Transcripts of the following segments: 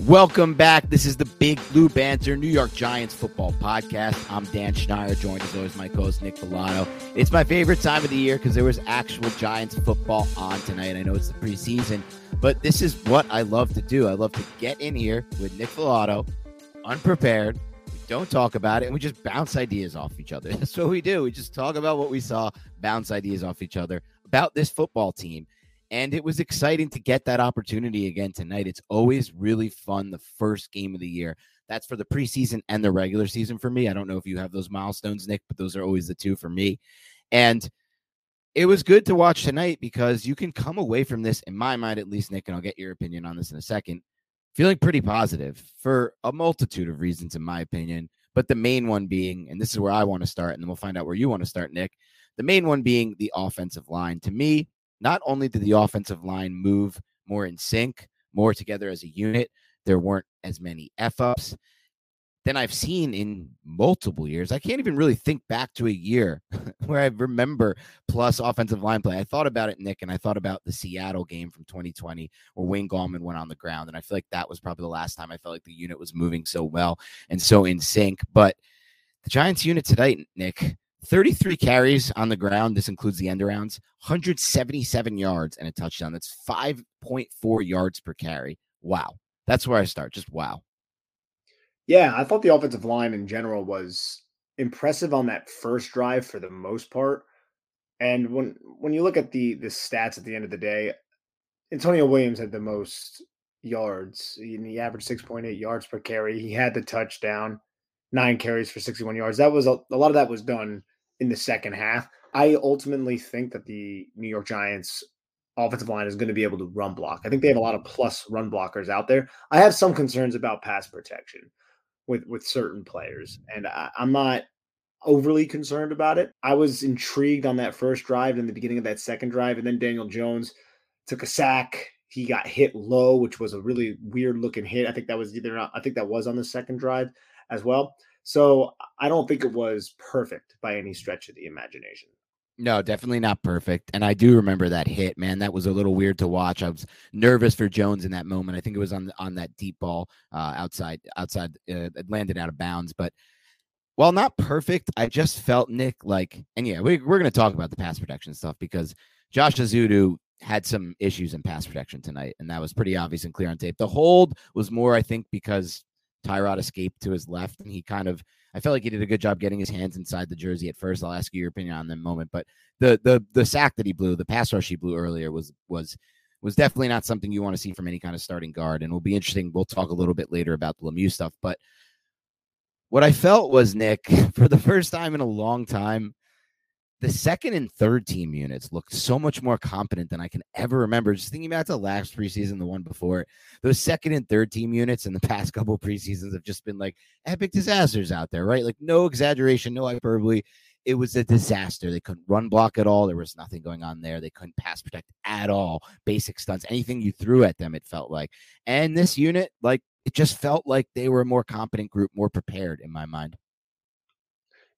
Welcome back. This is the Big Blue Banter, New York Giants football podcast. I'm Dan Schneider, joined as always my co-host Nick Velotto. It's my favorite time of the year because there was actual Giants football on tonight. I know it's the preseason, but this is what I love to do. I love to get in here with Nick Velotto, unprepared. We don't talk about it, and we just bounce ideas off each other. That's what we do. We just talk about what we saw, bounce ideas off each other about this football team. And it was exciting to get that opportunity again tonight. It's always really fun, the first game of the year. That's for the preseason and the regular season for me. I don't know if you have those milestones, Nick, but those are always the two for me. And it was good to watch tonight because you can come away from this, in my mind at least, Nick, and I'll get your opinion on this in a second, feeling pretty positive for a multitude of reasons, in my opinion. But the main one being, and this is where I want to start, and then we'll find out where you want to start, Nick, the main one being the offensive line. To me, not only did the offensive line move more in sync, more together as a unit, there weren't as many F-ups than I've seen in multiple years. I can't even really think back to a year where I remember plus offensive line play. I thought about it, Nick, and I thought about the Seattle game from 2020 where Wayne Gallman went on the ground, and I feel like that was probably the last time I felt like the unit was moving so well and so in sync. But the Giants unit tonight, Nick, 33 carries on the ground. This includes the end arounds, 177 yards and a touchdown. That's 5.4 yards per carry. Wow. That's where I start. Just wow. Yeah, I thought the offensive line in general was impressive on that first drive for the most part. And when you look at the stats at the end of the day, Antonio Williams had the most yards. He averaged 6.8 yards per carry. He had the touchdown, 9 carries for 61 yards. That was a lot of that was done in the second half. I ultimately think that the New York Giants offensive line is going to be able to run block. I think they have a lot of plus run blockers out there. I have some concerns about pass protection with certain players, and I'm not overly concerned about it. I was intrigued on that first drive and the beginning of that second drive, and then Daniel Jones took a sack. He got hit low, which was a really weird looking hit. I think that was on the second drive as well. So I don't think it was perfect by any stretch of the imagination. No, definitely not perfect. And I do remember that hit, man. That was a little weird to watch. I was nervous for Jones in that moment. I think it was on that deep ball outside, it landed out of bounds. But while not perfect, I just felt, Nick, like, and yeah, we're going to talk about the pass protection stuff because Josh Azudu had some issues in pass protection tonight. And that was pretty obvious and clear on tape. The hold was more, I think, because Tyrod escaped to his left, and he kind of, I felt like he did a good job getting his hands inside the jersey at first. I'll ask you your opinion on that in a moment, but the sack that he blew, the pass rush he blew earlier was definitely not something you want to see from any kind of starting guard, and it'll be interesting. We'll talk a little bit later about the Lemieux stuff, but what I felt was, Nick, for the first time in a long time, the second and third team units looked so much more competent than I can ever remember. Just thinking back to last preseason, the one before it, those second and third team units in the past couple preseasons have just been like epic disasters out there, right? Like no exaggeration, no hyperbole. It was a disaster. They couldn't run block at all. There was nothing going on there. They couldn't pass protect at all. Basic stunts, anything you threw at them, it felt like. And this unit, like, it just felt like they were a more competent group, more prepared in my mind.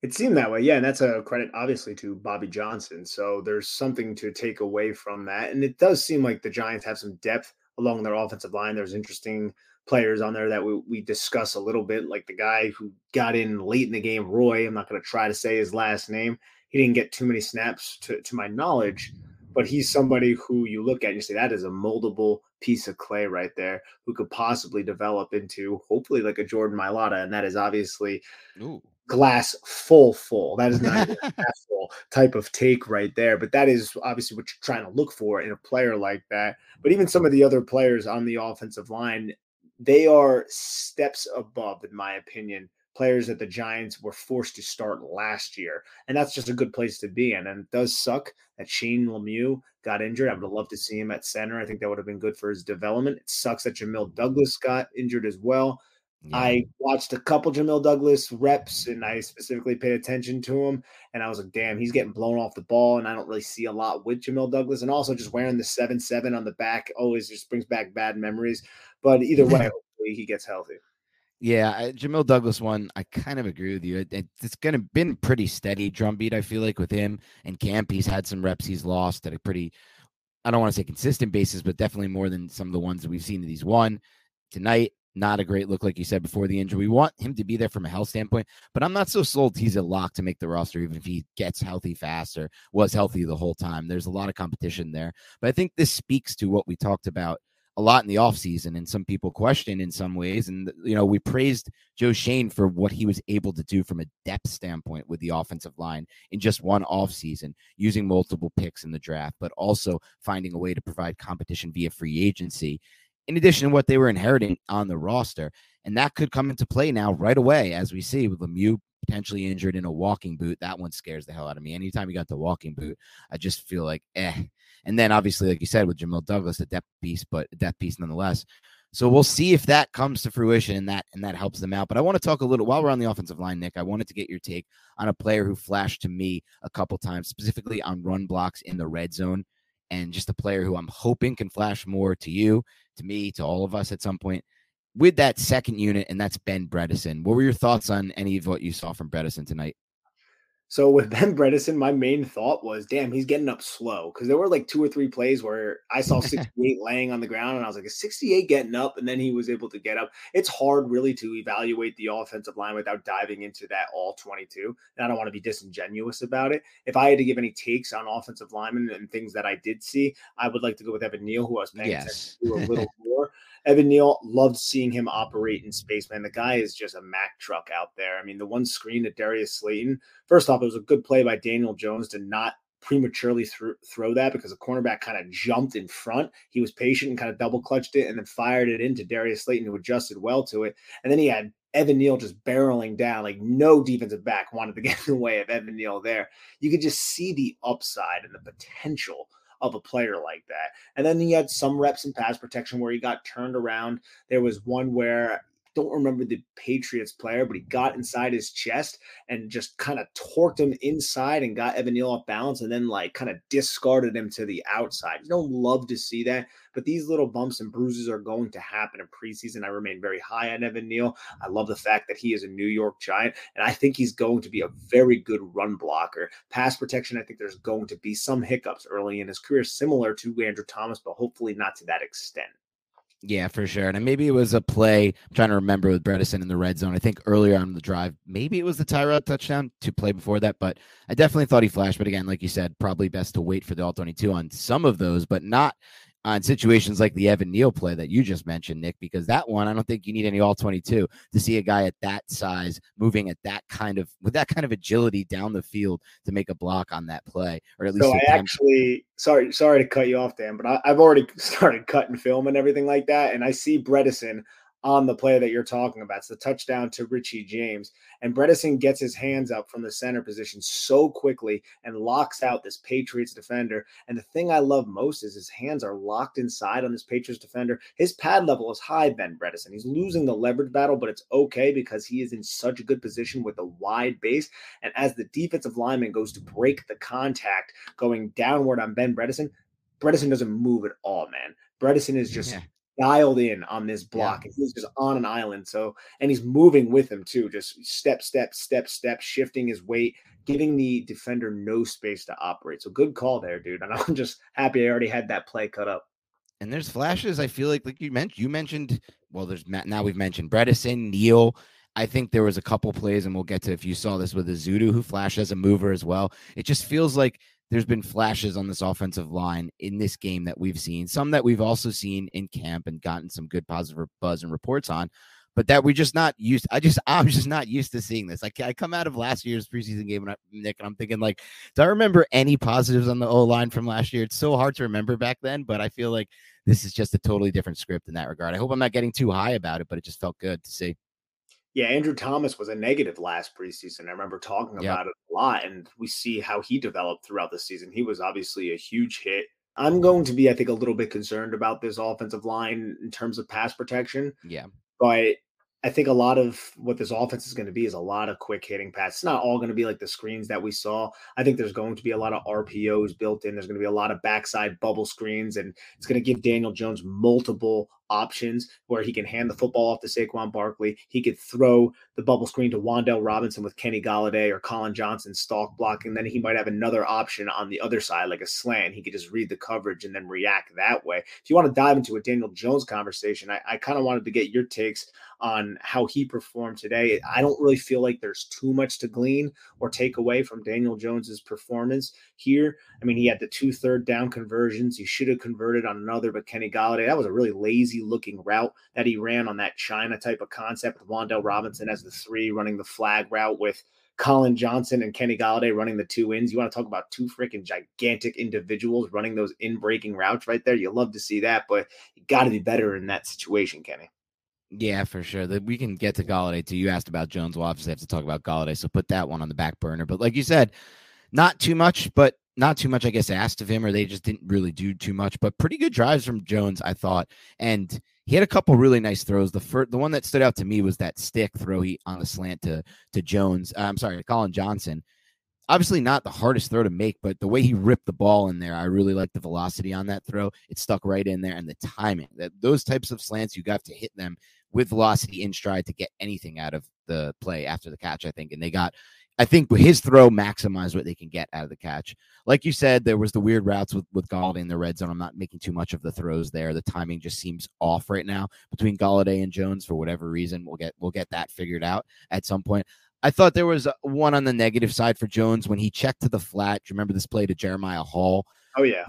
It seemed that way, yeah, and that's a credit, obviously, to Bobby Johnson. So there's something to take away from that, and it does seem like the Giants have some depth along their offensive line. There's interesting players on there that we discuss a little bit, like the guy who got in late in the game, Roy. I'm not going to try to say his last name. He didn't get too many snaps to my knowledge, but he's somebody who you look at and you say, that is a moldable piece of clay right there who could possibly develop into hopefully like a Jordan Mailata. And that is obviously glass full. That is not a full type of take right there, but that is obviously what you're trying to look for in a player like that. But even some of the other players on the offensive line, they are steps above, in my opinion, players that the Giants were forced to start last year. And that's just a good place to be in. And it does suck that Shane Lemieux got injured. I would have loved to see him at center. I think that would have been good for his development. It sucks that Jamil Douglas got injured as well. Yeah. I watched a couple Jamil Douglas reps, and I specifically paid attention to him. And I was like, damn, he's getting blown off the ball, and I don't really see a lot with Jamil Douglas. And also just wearing the 7-7 on the back always just brings back bad memories. But either way, hopefully he gets healthy. Yeah, Jamil Douglas one, I kind of agree with you. It's going to been pretty steady drumbeat, I feel like, with him and Camp. He's had some reps he's lost at a pretty, I don't want to say consistent basis, but definitely more than some of the ones that we've seen that he's won. Tonight, not a great look, like you said, before the injury. We want him to be there from a health standpoint, but I'm not so sold he's a lock to make the roster, even if he gets healthy fast or was healthy the whole time. There's a lot of competition there. But I think this speaks to what we talked about a lot in the offseason, and some people question in some ways. And, you know, we praised Joe Schoen for what he was able to do from a depth standpoint with the offensive line in just one offseason, using multiple picks in the draft, but also finding a way to provide competition via free agency, in addition to what they were inheriting on the roster. And that could come into play now right away, as we see with Lemieux potentially injured in a walking boot. That one scares the hell out of me. Anytime he got the walking boot, I just feel like, And then obviously, like you said, with Jamil Douglas, a depth piece nonetheless. So we'll see if that comes to fruition and that helps them out. But I want to talk a little, while we're on the offensive line, Nick, I wanted to get your take on a player who flashed to me a couple times, specifically on run blocks in the red zone, and just a player who I'm hoping can flash more to you, to me, to all of us at some point with that second unit, and that's Ben Bredesen. What were your thoughts on any of what you saw from Bredesen tonight? So with Ben Bredesen, my main thought was, damn, he's getting up slow, because there were like 2 or 3 plays where I saw 68 laying on the ground, and I was like, is 68 getting up? And then he was able to get up. It's hard really to evaluate the offensive line without diving into that all 22, and I don't want to be disingenuous about it. If I had to give any takes on offensive linemen and things that I did see, I would like to go with Evan Neal, who I was paying attention to a little more. Evan Neal, loved seeing him operate in space, man. The guy is just a Mack truck out there. I mean, the one screen at Darius Slayton, first off, it was a good play by Daniel Jones to not prematurely throw that, because the cornerback kind of jumped in front. He was patient and kind of double clutched it and then fired it into Darius Slayton, who adjusted well to it. And then he had Evan Neal just barreling down, like no defensive back wanted to get in the way of Evan Neal there. You could just see the upside and the potential of a player like that. And then he had some reps in pass protection where he got turned around. There was one where I don't remember the Patriots player, but he got inside his chest and just kind of torqued him inside and got Evan Neal off balance, and then like kind of discarded him to the outside. You don't love to see that, but these little bumps and bruises are going to happen in preseason. I remain very high on Evan Neal. I love the fact that he is a New York Giant, and I think he's going to be a very good run blocker. Pass protection, I think there's going to be some hiccups early in his career, similar to Andrew Thomas, but hopefully not to that extent. Yeah, for sure. And maybe it was a play, I'm trying to remember, with Bredesen in the red zone. I think earlier on the drive, maybe it was the Tyrod touchdown to play before that, but I definitely thought he flashed. But again, like you said, probably best to wait for the all-22 on some of those, but not on situations like the Evan Neal play that you just mentioned, Nick, because that one, I don't think you need any all-22 to see a guy at that size moving at that kind of, with that kind of agility down the field to make a block on that play. Or at least so sorry to cut you off, Dan, but I've already started cutting film and everything like that. And I see Bredesen on the play that you're talking about. It's the touchdown to Richie James. And Bredesen gets his hands up from the center position so quickly and locks out this Patriots defender. And the thing I love most is his hands are locked inside on this Patriots defender. His pad level is high, Ben Bredesen. He's losing the leverage battle, but it's okay because he is in such a good position with a wide base. And as the defensive lineman goes to break the contact going downward on Ben Bredesen, Bredesen doesn't move at all, man. Bredesen is just... Yeah. Dialed in on this block. Yeah. He's just on an island. So, and he's moving with him too, just step, shifting his weight, giving the defender no space to operate. So good call there, dude. And I'm just happy I already had that play cut up. and there's flashes. I feel like you mentioned, well, there's now we've mentioned Bredesen, Neal. I think there was a couple plays, and we'll get to if you saw this with Azudu, who flashed as a mover as well. It just feels like there's been flashes on this offensive line in this game that we've seen, some that we've also seen in camp and gotten some good positive buzz and reports on, but that we're just not used. I'm just not used to seeing this. I come out of last year's preseason game, and I'm thinking, like, do I remember any positives on the O-line from last year? It's so hard to remember back then, but I feel like this is just a totally different script in that regard. I hope I'm not getting too high about it, but it just felt good to see. Yeah, Andrew Thomas was a negative last preseason. I remember talking about it a lot, and we see how he developed throughout the season. He was obviously a huge hit. I'm going to be, I think, a little bit concerned about this offensive line in terms of pass protection. Yeah. But I think a lot of what this offense is going to be is a lot of quick hitting passes. It's not all going to be like the screens that we saw. I think there's going to be a lot of RPOs built in. There's going to be a lot of backside bubble screens, and it's going to give Daniel Jones multiple options where he can hand the football off to Saquon Barkley. He could throw the bubble screen to Wan'Dale Robinson with Kenny Golladay or Colin Johnson stalk blocking. Then he might have another option on the other side, like a slant. He could just read the coverage and then react that way. If you want to dive into a Daniel Jones conversation, I kind of wanted to get your takes on how he performed today. I don't really feel like there's too much to glean or take away from Daniel Jones's performance here. I mean, he had the 2 third-down conversions. He should have converted on another, but Kenny Golladay, that was a really lazy looking route that he ran on that China type of concept with Wan'Dale Robinson as the 3 running the flag route with Colin Johnson and Kenny Golladay running the 2 ins. You want to talk about 2 freaking gigantic individuals running those in-breaking routes right there. You love to see that, but you got to be better in that situation, Kenny. Yeah, for sure. We can get to Golladay too. You asked about Jones. We'll obviously have to talk about Golladay, so put that one on the back burner. But like you said, not too much, I guess, asked of him, or they just didn't really do too much. But pretty good drives from Jones, I thought. And he had a couple really nice throws. The one that stood out to me was that stick throw he on a slant to Jones. Colin Johnson. Obviously not the hardest throw to make, but the way he ripped the ball in there, I really liked the velocity on that throw. It stuck right in there, and the timing. Those types of slants, you got to hit them with velocity in stride to get anything out of the play after the catch, I think. And I think his throw maximized what they can get out of the catch. Like you said, there was the weird routes with Golladay in the red zone. I'm not making too much of the throws there. The timing just seems off right now between Golladay and Jones for whatever reason. We'll get that figured out at some point. I thought there was one on the negative side for Jones when he checked to the flat. Do you remember this play to Jeremiah Hall? Oh, yeah.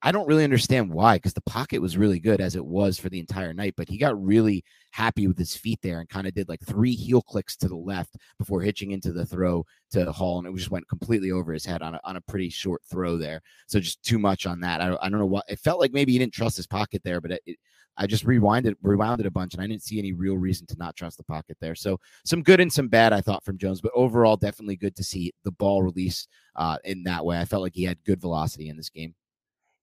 I don't really understand why, because the pocket was really good as it was for the entire night, but he got really happy with his feet there and kind of did like 3 heel clicks to the left before hitching into the throw to Hall, and it just went completely over his head on a pretty short throw there. So just too much on that. I don't know why. It felt like maybe he didn't trust his pocket there, but I just rewound it a bunch, and I didn't see any real reason to not trust the pocket there. So some good and some bad, I thought, from Jones, but overall definitely good to see the ball release in that way. I felt like he had good velocity in this game.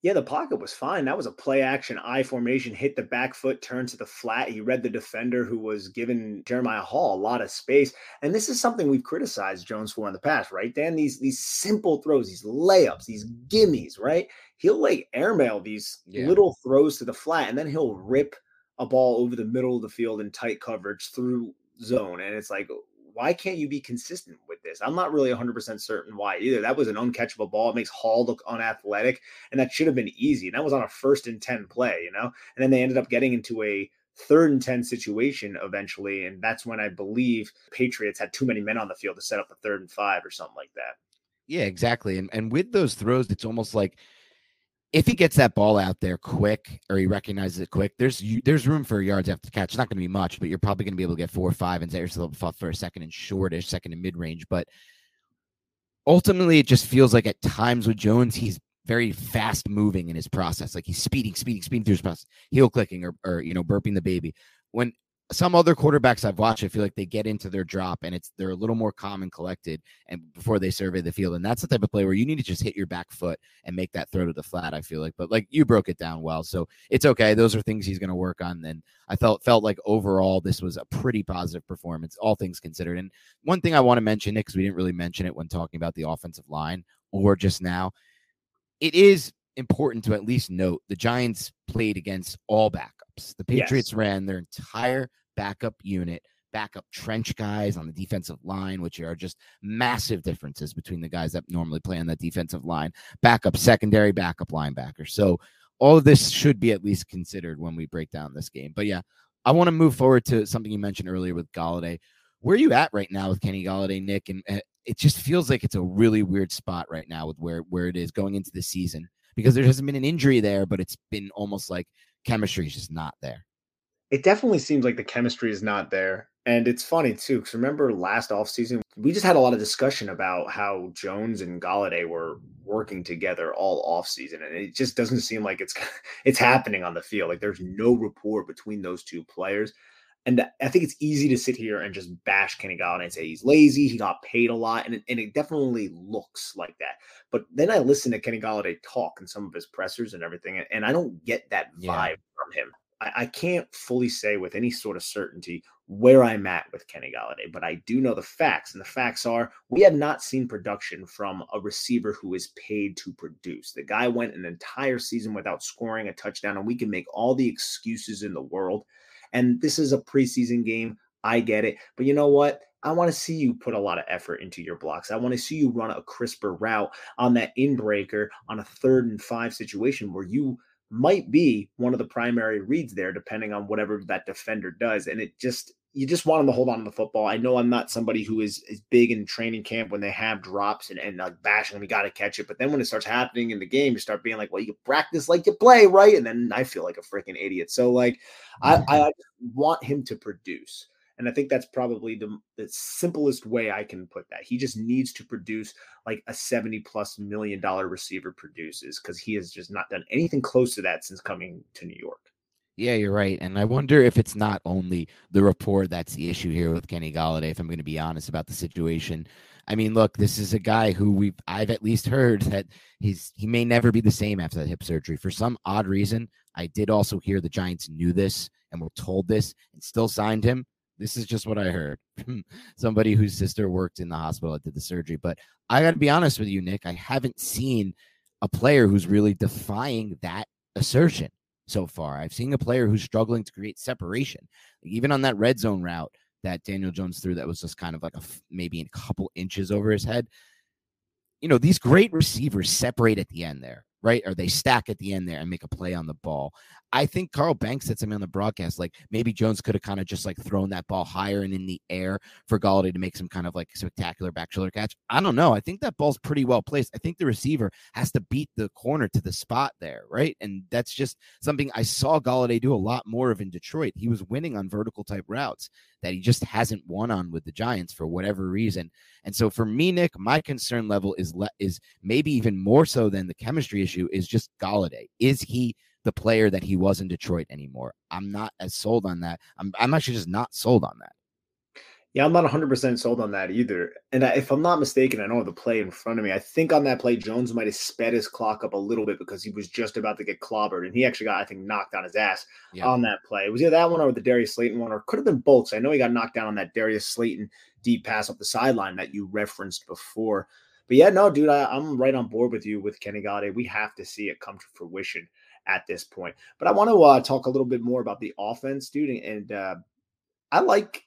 Yeah, the pocket was fine. That was a play action I formation, hit the back foot, turned to the flat. He read the defender who was giving Jeremiah Hall a lot of space. And this is something we've criticized Jones for in the past, right, Dan? These simple throws, these layups, these gimmies, right? He'll like airmail these little throws to the flat, and then he'll rip a ball over the middle of the field in tight coverage through zone. And it's like, why can't you be consistent with this? I'm not really 100% certain why either. That was an uncatchable ball. It makes Hall look unathletic, and that should have been easy. And that was on a 1st and 10 play, you know? And then they ended up getting into a 3rd and 10 situation eventually, and that's when I believe Patriots had too many men on the field to set up a 3rd and 5 or something like that. Yeah, exactly. And with those throws, it's almost like if he gets that ball out there quick, or he recognizes it quick, there's room for yards after the catch. It's not going to be much, but you're probably going to be able to get 4 or 5 and there's for a 2nd and shortish, 2nd and mid range. But ultimately, it just feels like at times with Jones, he's very fast moving in his process. Like he's speeding through his process, heel clicking or burping the baby. When some other quarterbacks I've watched, I feel like they get into their drop and they're a little more calm and collected and before they survey the field. And that's the type of play where you need to just hit your back foot and make that throw to the flat, I feel like. But like you broke it down well, so it's okay. Those are things he's going to work on. And I felt like overall this was a pretty positive performance, all things considered. And one thing I want to mention, Nick, because we didn't really mention it when talking about the offensive line or just now, it is important to at least note the Giants played against all backups. The Patriots ran their entire backup unit, backup trench guys on the defensive line, which are just massive differences between the guys that normally play on that defensive line, backup secondary, backup linebacker. So all of this should be at least considered when we break down this game. But yeah, I want to move forward to something you mentioned earlier with Golladay. Where are you at right now with Kenny Golladay, Nick? And it just feels like it's a really weird spot right now with where it is going into the season, because there hasn't been an injury there, but it's been almost like chemistry is just not there. It definitely seems like the chemistry is not there. And it's funny, too, because remember last offseason, we just had a lot of discussion about how Jones and Golladay were working together all offseason. And it just doesn't seem like it's happening on the field. Like, there's no rapport between those two players. And I think it's easy to sit here and just bash Kenny Golladay and say he's lazy, he got paid a lot, and it definitely looks like that. But then I listen to Kenny Golladay talk and some of his pressers and everything, and I don't get that vibe from him. I can't fully say with any sort of certainty where I'm at with Kenny Golladay, but I do know the facts, and the facts are we have not seen production from a receiver who is paid to produce. The guy went an entire season without scoring a touchdown, and we can make all the excuses in the world. And this is a preseason game. I get it. But you know what? I want to see you put a lot of effort into your blocks. I want to see you run a crisper route on that in-breaker on a 3rd and 5 situation where you might be one of the primary reads there, depending on whatever that defender does. And you just want them to hold on to the football. I know I'm not somebody who is big in training camp when they have drops and like bashing them, you got to catch it. But then when it starts happening in the game, you start being like, well, you practice like you play, right? And then I feel like a freaking idiot. So like, I want him to produce. And I think that's probably the simplest way I can put that. He just needs to produce like a $70+ million receiver produces, because he has just not done anything close to that since coming to New York. Yeah, you're right. And I wonder if it's not only the rapport that's the issue here with Kenny Golladay, if I'm going to be honest about the situation. I mean, look, this is a guy who I've at least heard that he may never be the same after that hip surgery. For some odd reason, I did also hear the Giants knew this and were told this and still signed him. This is just what I heard from somebody whose sister worked in the hospital that did the surgery. But I got to be honest with you, Nick, I haven't seen a player who's really defying that assertion so far. I've seen a player who's struggling to create separation, even on that red zone route that Daniel Jones threw. That was just kind of like maybe a couple inches over his head. You know, these great receivers separate at the end there, right? Or they stack at the end there and make a play on the ball. I think Carl Banks said something on the broadcast, like maybe Jones could have kind of just like thrown that ball higher and in the air for Golladay to make some kind of like spectacular back shoulder catch. I don't know. I think that ball's pretty well placed. I think the receiver has to beat the corner to the spot there, right? And that's just something I saw Golladay do a lot more of in Detroit. He was winning on vertical type routes that he just hasn't won on with the Giants for whatever reason. And so for me, Nick, my concern level is maybe even more so than the chemistry issue is just Golladay. Is he the player that he was in Detroit anymore? I'm not as sold on that. I'm actually just not sold on that. Yeah, I'm not 100% sold on that either. And if I'm not mistaken, I don't have the play in front of me. I think on that play, Jones might have sped his clock up a little bit because he was just about to get clobbered. And he actually got, I think, knocked on his ass on that play. It was either that one or the Darius Slayton one, or it could have been both. So I know he got knocked down on that Darius Slayton deep pass up the sideline that you referenced before. But yeah, no, dude, I'm right on board with you with Kenny Golladay. We have to see it come to fruition at this point. But I want to talk a little bit more about the offense, dude. And I like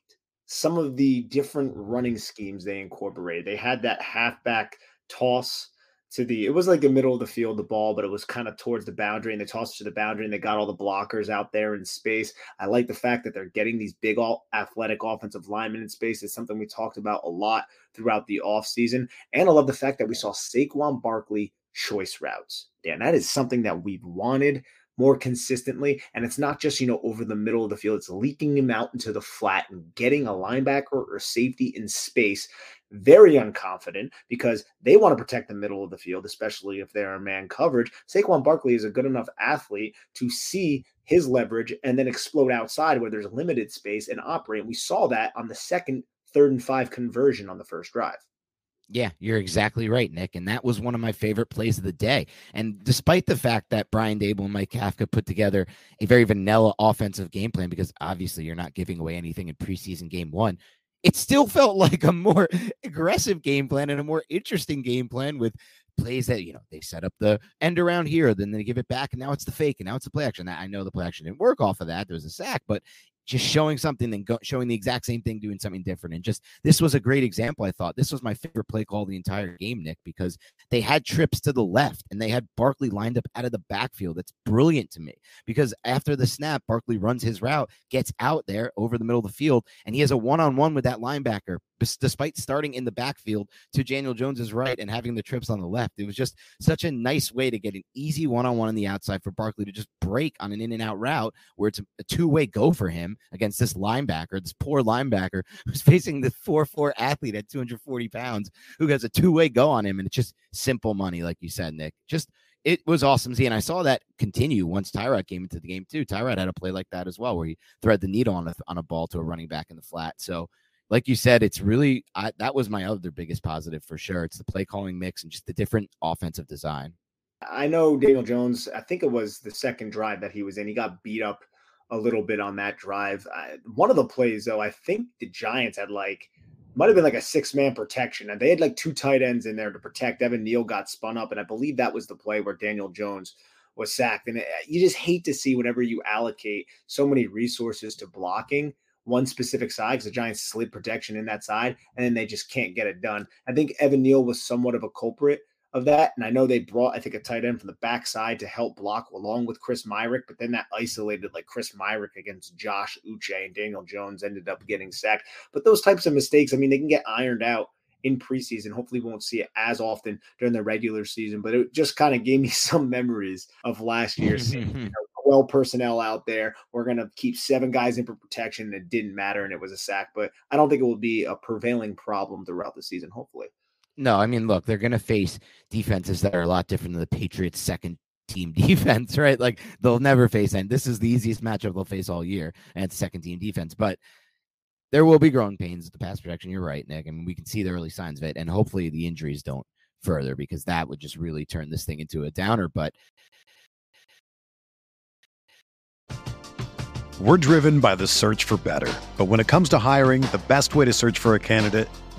some of the different running schemes they incorporated. They had that halfback toss it was like the middle of the field, the ball, but it was kind of towards the boundary, and they tossed it to the boundary, and they got all the blockers out there in space. I like the fact that they're getting these big, athletic offensive linemen in space. It's something we talked about a lot throughout the offseason. And I love the fact that we saw Saquon Barkley choice routes. Dan, that is something that we've wanted more consistently. And it's not just, over the middle of the field, it's leaking him out into the flat and getting a linebacker or safety in space. Very unconfident because they want to protect the middle of the field, especially if they're in man coverage. Saquon Barkley is a good enough athlete to see his leverage and then explode outside where there's limited space and operate. We saw that on the 2nd, 3rd and 5 conversion on the first drive. Yeah, you're exactly right, Nick. And that was one of my favorite plays of the day. And despite the fact that Brian Dable and Mike Kafka put together a very vanilla offensive game plan, because obviously you're not giving away anything in preseason game one, it still felt like a more aggressive game plan and a more interesting game plan with plays that, they set up the end around here, then they give it back, and now it's the fake, and now it's the play action. I know the play action didn't work off of that. There was a sack, but just showing something and showing the exact same thing, doing something different. And just, this was a great example. I thought this was my favorite play call the entire game, Nick, because they had trips to the left and they had Barkley lined up out of the backfield. That's brilliant to me, because after the snap, Barkley runs his route, gets out there over the middle of the field, and he has a one-on-one with that linebacker, despite starting in the backfield to Daniel Jones's right and having the trips on the left. It was just such a nice way to get an easy one-on-one on the outside for Barkley to just break on an in-and-out route where it's a two-way go for him against this linebacker, this poor linebacker who's facing the 4'4" athlete at 240 pounds who has a two-way go on him. And it's just simple money, like you said, Nick. Just, it was awesome. See, and I saw that continue once Tyrod came into the game too. Tyrod had a play like that as well, where he thread the needle on a ball to a running back in the flat. So, like you said, it's really, that was my other biggest positive for sure. It's the play calling mix and just the different offensive design. I know Daniel Jones, I think it was the second drive that he was in, he got beat up a little bit on that drive. One of the plays, though, I think the Giants had might have been a six-man protection, and they had two tight ends in there to protect. Evan Neal got spun up, and I believe that was the play where Daniel Jones was sacked. And you just hate to see whenever you allocate so many resources to blocking one specific side, because the Giants slid protection in that side, and then they just can't get it done. I think Evan Neal was somewhat of a culprit of that, and I know they brought, I think, a tight end from the backside to help block along with Chris Myarick, but then that isolated Chris Myarick against Josh Uche, and Daniel Jones ended up getting sacked. But those types of mistakes, they can get ironed out in preseason. Hopefully we won't see it as often during the regular season, but it just kind of gave me some memories of last year's season. Well, personnel out there, we're going to keep seven guys in for protection. It didn't matter, and it was a sack, but I don't think it will be a prevailing problem throughout the season, hopefully. No, look, they're going to face defenses that are a lot different than the Patriots' second team defense, right? They'll never face, and this is the easiest matchup they'll face all year, and it's second team defense, but there will be growing pains at the pass protection. You're right, Nick. We can see the early signs of it, and hopefully the injuries don't further, because that would just really turn this thing into a downer, but we're driven by the search for better. But when it comes to hiring, the best way to search for a candidate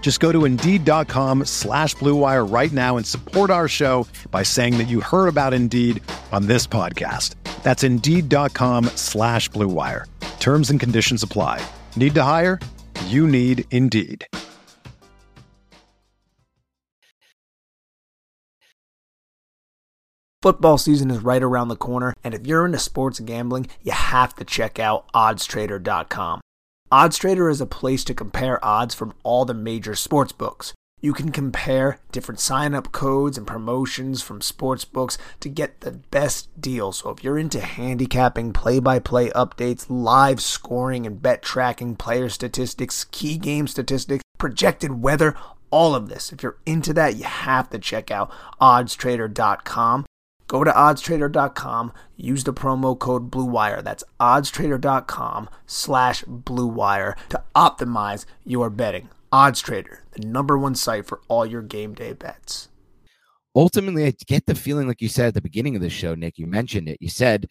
Just go to Indeed.com/Blue Wire right now and support our show by saying that you heard about Indeed on this podcast. That's Indeed.com/Blue Wire. Terms and conditions apply. Need to hire? You need Indeed. Football season is right around the corner, and if you're into sports gambling, you have to check out OddsTrader.com. OddsTrader is a place to compare odds from all the major sportsbooks. You can compare different sign-up codes and promotions from sportsbooks to get the best deal. So if you're into handicapping, play-by-play updates, live scoring and bet tracking, player statistics, key game statistics, projected weather, all of this. If you're into that, you have to check out OddsTrader.com. Go to oddstrader.com, use the promo code BlueWire, that's oddstrader.com/BlueWire to optimize your betting. OddsTrader, the #1 site for all your game day bets. Ultimately, I get the feeling, like you said at the beginning of the show, Nick, you mentioned it. You said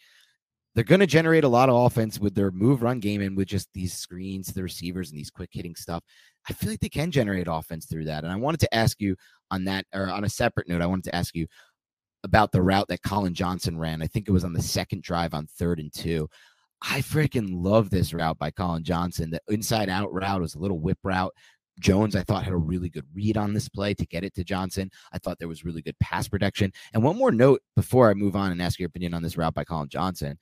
they're going to generate a lot of offense with their move-run game and with just these screens to the receivers and these quick-hitting stuff. I feel like they can generate offense through that. And I wanted to ask you on that, or on a separate note, I wanted to ask you about the route that Colin Johnson ran. I think it was on the second drive on 3rd and 2. I freaking love this route by Colin Johnson. The inside out route was a little whip route. Jones, I thought, had a really good read on this play to get it to Johnson. I thought there was really good pass protection. And one more note before I move on and ask your opinion on this route by Colin Johnson.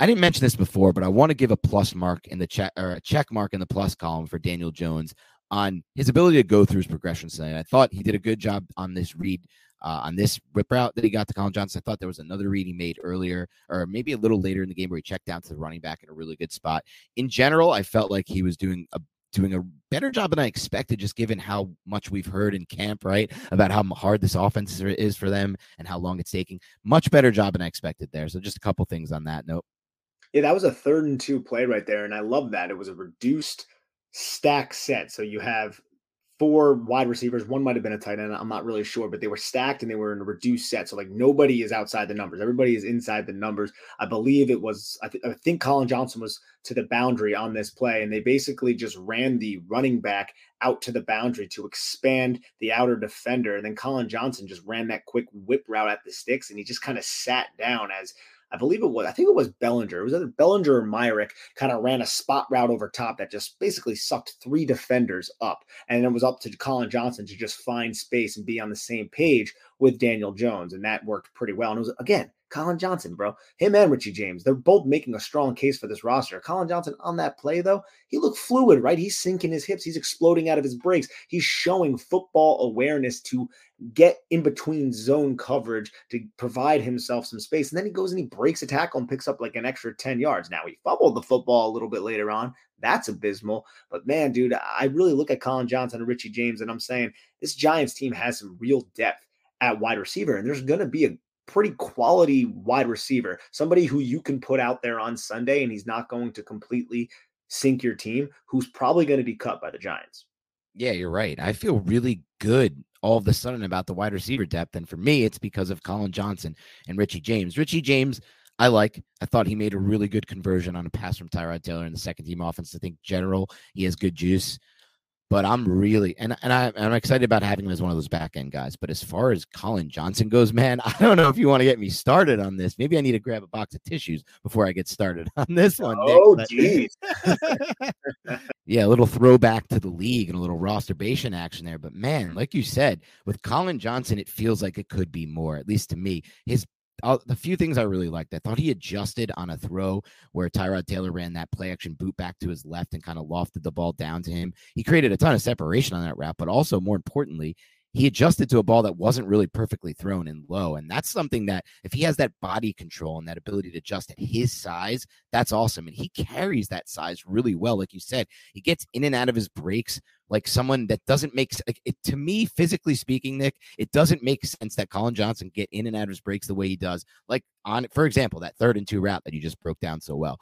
I didn't mention this before, but I want to give a plus mark in the check, or a check mark in the plus column for Daniel Jones on his ability to go through his progressions tonight. I thought he did a good job on this read on this rip route that he got to Colin Johnson. I thought there was another read he made earlier, or maybe a little later in the game, where he checked down to the running back in a really good spot. In general, I felt like he was doing a better job than I expected, just given how much we've heard in camp, right, about how hard this offense is for them and how long it's taking. Much better job than I expected there. So just a couple things on that note. Yeah, that was a 3rd and 2 play right there, and I love that. It was a reduced stack set. So you have 4 wide receivers. One might have been a tight end. I'm not really sure, but they were stacked and they were in a reduced set. So, like, nobody is outside the numbers. Everybody is inside the numbers. I believe it was I think Colin Johnson was to the boundary on this play, and they basically just ran the running back out to the boundary to expand the outer defender. And then Colin Johnson just ran that quick whip route at the sticks, and he just kind of sat down as – I think it was Bellinger. It was either Bellinger or Myarick kind of ran a spot route over top that just basically sucked 3 defenders up. And it was up to Colin Johnson to just find space and be on the same page with Daniel Jones. And that worked pretty well. And it was, again, Colin Johnson, bro. Him and Richie James, they're both making a strong case for this roster. Colin Johnson on that play, though, he looked fluid, right? He's sinking his hips. He's exploding out of his breaks. He's showing football awareness to get in between zone coverage to provide himself some space. And then he goes and he breaks a tackle and picks up like an extra 10 yards. Now, he fumbled the football a little bit later on. That's abysmal. But, man, dude, I really look at Colin Johnson and Richie James, and I'm saying this Giants team has some real depth at wide receiver, and there's going to be a pretty quality wide receiver, somebody who you can put out there on Sunday and he's not going to completely sink your team, who's probably going to be cut by the Giants. Yeah, you're right. I feel really good all of a sudden about the wide receiver depth. And for me, it's because of Colin Johnson and Richie James. Richie James, I thought he made a really good conversion on a pass from Tyrod Taylor in the second team offense. I think general, he has good juice. But I'm really and I'm excited about having him as one of those back end guys. But as far as Colin Johnson goes, man, I don't know if you want to get me started on this. Maybe I need to grab a box of tissues before I get started on this one. Oh, geez. Yeah, a little throwback to the league and a little rosterbation action there. But, man, like you said, with Colin Johnson, it feels like it could be more, at least to me. The few things I really liked, I thought he adjusted on a throw where Tyrod Taylor ran that play action boot back to his left and kind of lofted the ball down to him. He created a ton of separation on that route, but also more importantly, he adjusted to a ball that wasn't really perfectly thrown and low. And that's something that if he has that body control and that ability to adjust at his size, that's awesome. And he carries that size really well. Like you said, he gets in and out of his breaks like someone that doesn't make it, to me, physically speaking, Nick, it doesn't make sense that Colin Johnson get in and out of his breaks the way he does. Like on, for example, that 3rd and 2 route that you just broke down so well.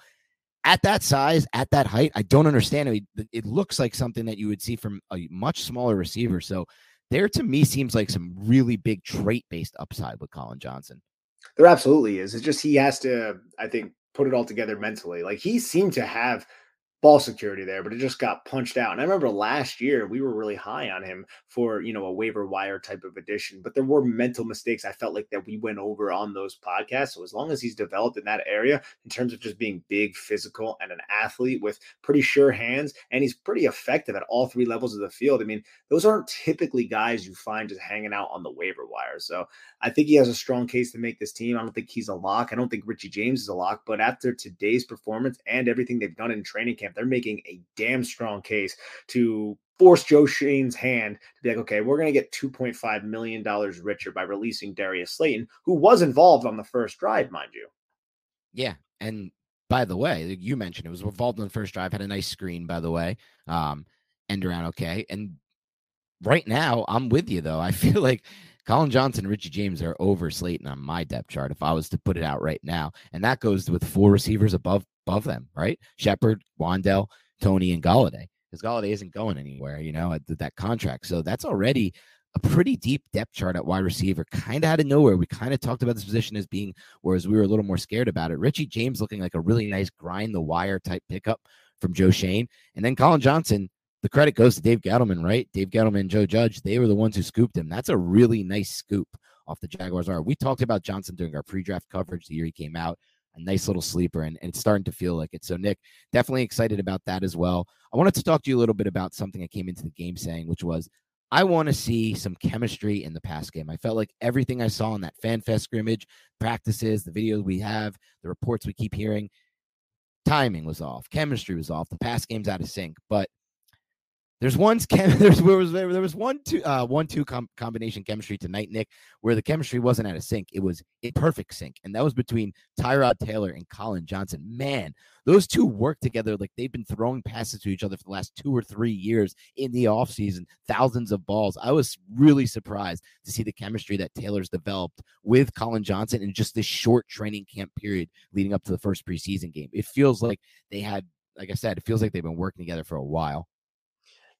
At that size, at that height, I don't understand. It looks like something that you would see from a much smaller receiver. So there, to me, seems like some really big trait-based upside with Colin Johnson. There absolutely is. It's just he has to, I think, put it all together mentally. Like, he seemed to have ball security there, but it just got punched out. And I remember last year we were really high on him for, a waiver wire type of addition, but there were mental mistakes I felt like that we went over on those podcasts. So as long as he's developed in that area in terms of just being big, physical, and an athlete with pretty sure hands, and he's pretty effective at all 3 levels of the field. I mean, those aren't typically guys you find just hanging out on the waiver wire. So I think he has a strong case to make this team. I don't think he's a lock. I don't think Richie James is a lock, but after today's performance and everything they've done in training camp, they're making a damn strong case to force Joe Schoen's hand to be like, okay, we're going to get $2.5 million richer by releasing Darius Slayton, who was involved on the first drive, mind you. Yeah. And by the way, you mentioned it was involved on the first drive, had a nice screen, by the way, end around. Okay. And right now I'm with you though. I feel like Colin Johnson and Richie James are over Slayton on my depth chart if I was to put it out right now. And that goes with 4 receivers above them, right? Shepard, Wan'Dale, Tony, and Golladay. Because Golladay isn't going anywhere, that contract. So that's already a pretty deep depth chart at wide receiver, kind of out of nowhere. We kind of talked about this position as being, whereas we were a little more scared about it. Richie James looking like a really nice grind-the-wire type pickup from Joe Schoen. And then Colin Johnson, the credit goes to Dave Gettleman, right? Dave Gettleman and Joe Judge, they were the ones who scooped him. That's a really nice scoop off the Jaguars. We talked about Johnson during our pre-draft coverage the year he came out. A nice little sleeper, and it's starting to feel like it. So, Nick, definitely excited about that as well. I wanted to talk to you a little bit about something I came into the game saying, which was I want to see some chemistry in the pass game. I felt like everything I saw in that FanFest scrimmage, practices, the videos we have, the reports we keep hearing, timing was off, chemistry was off, the pass game's out of sync. But There was one-two combination chemistry tonight, Nick, where the chemistry wasn't out of sync. It was a perfect sync, and that was between Tyrod Taylor and Colin Johnson. Man, those two work together like they've been throwing passes to each other for the last 2 or 3 years in the offseason, thousands of balls. I was really surprised to see the chemistry that Taylor's developed with Colin Johnson in just this short training camp period leading up to the first preseason game. It feels like they had, like I said, it feels like they've been working together for a while.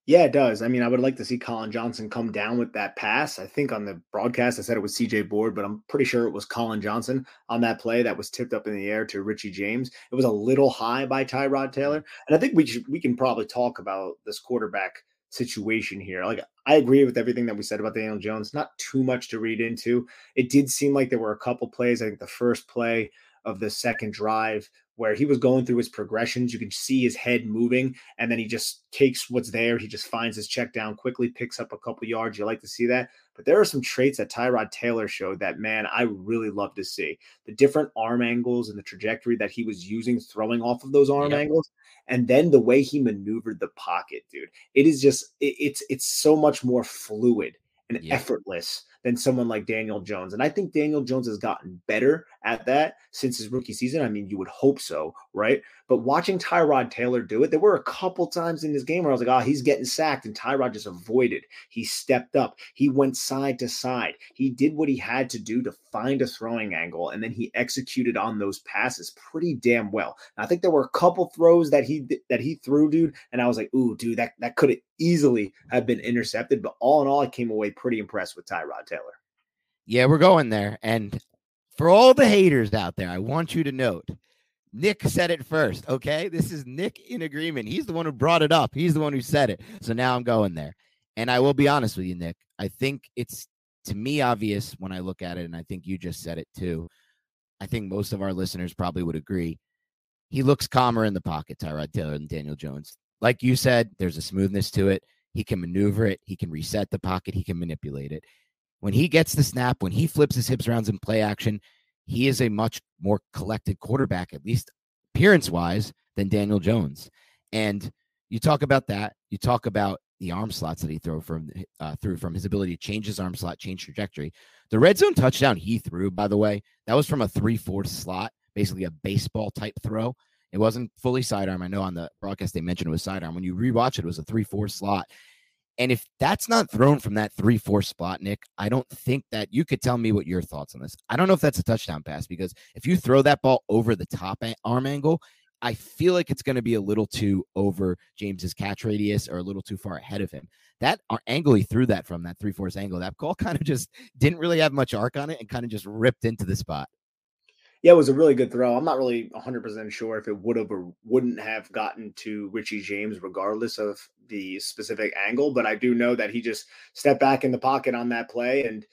Yeah, it does. I mean, I would like to see Colin Johnson come down with that pass. I think on the broadcast, I said it was CJ Board, but I'm pretty sure it was Colin Johnson on that play that was tipped up in the air to Richie James. It was a little high by Tyrod Taylor. And I think we can probably talk about this quarterback situation here. Like, I agree with everything that we said about Daniel Jones. Not too much to read into. It did seem like there were a couple plays. I think the first play of the second drive where he was going through his progressions. You can see his head moving, and then he just takes what's there. He just finds his check down quickly, picks up a couple yards. You like to see that. But there are some traits that Tyrod Taylor showed that, man, I really love to see. The different arm angles and the trajectory that he was using, throwing off of those arm angles, and then the way he maneuvered the pocket, dude. It is just it's so much more fluid and effortless than someone like Daniel Jones. And I think Daniel Jones has gotten better at that since his rookie season. I mean, you would hope so, right? But watching Tyrod Taylor do it, there were a couple times in this game where I was like, oh, he's getting sacked. And Tyrod just avoided. He stepped up. He went side to side. He did what he had to do to find a throwing angle. And then he executed on those passes pretty damn well. And I think there were a couple throws that he threw, dude. And I was like, ooh, dude, that could have easily have been intercepted. But all in all, I came away pretty impressed with Tyrod Taylor. Yeah, we're going there. And for all the haters out there, I want you to note, Nick said it first, okay? This is Nick in agreement. He's the one who brought it up. He's the one who said it. So now I'm going there. And I will be honest with you, Nick. I think it's, to me, obvious when I look at it, and I think you just said it too. I think most of our listeners probably would agree. He looks calmer in the pocket, Tyrod Taylor, than Daniel Jones. Like you said, there's a smoothness to it. He can maneuver it. He can reset the pocket. He can manipulate it. When he gets the snap, when he flips his hips around in play action, he is a much more collected quarterback, at least appearance-wise, than Daniel Jones. And you talk about that. You talk about the arm slots that he threw from his ability to change his arm slot, change trajectory. The red zone touchdown he threw, by the way, that was from a 3/4 slot, basically a baseball-type throw. It wasn't fully sidearm. I know on the broadcast they mentioned it was sidearm. When you rewatch it, it was a 3/4 slot. And if that's not thrown from that 3/4 spot, Nick, I don't think that you could tell me what your thoughts on this. I don't know if that's a touchdown pass, because if you throw that ball over the top arm angle, I feel like it's going to be a little too over James's catch radius or a little too far ahead of him. That angle he threw that from, that 3/4 angle, that call kind of just didn't really have much arc on it and kind of just ripped into the spot. Yeah, it was a really good throw. I'm not really 100% sure if it would have or wouldn't have gotten to Richie James regardless of the specific angle, but I do know that he just stepped back in the pocket on that play and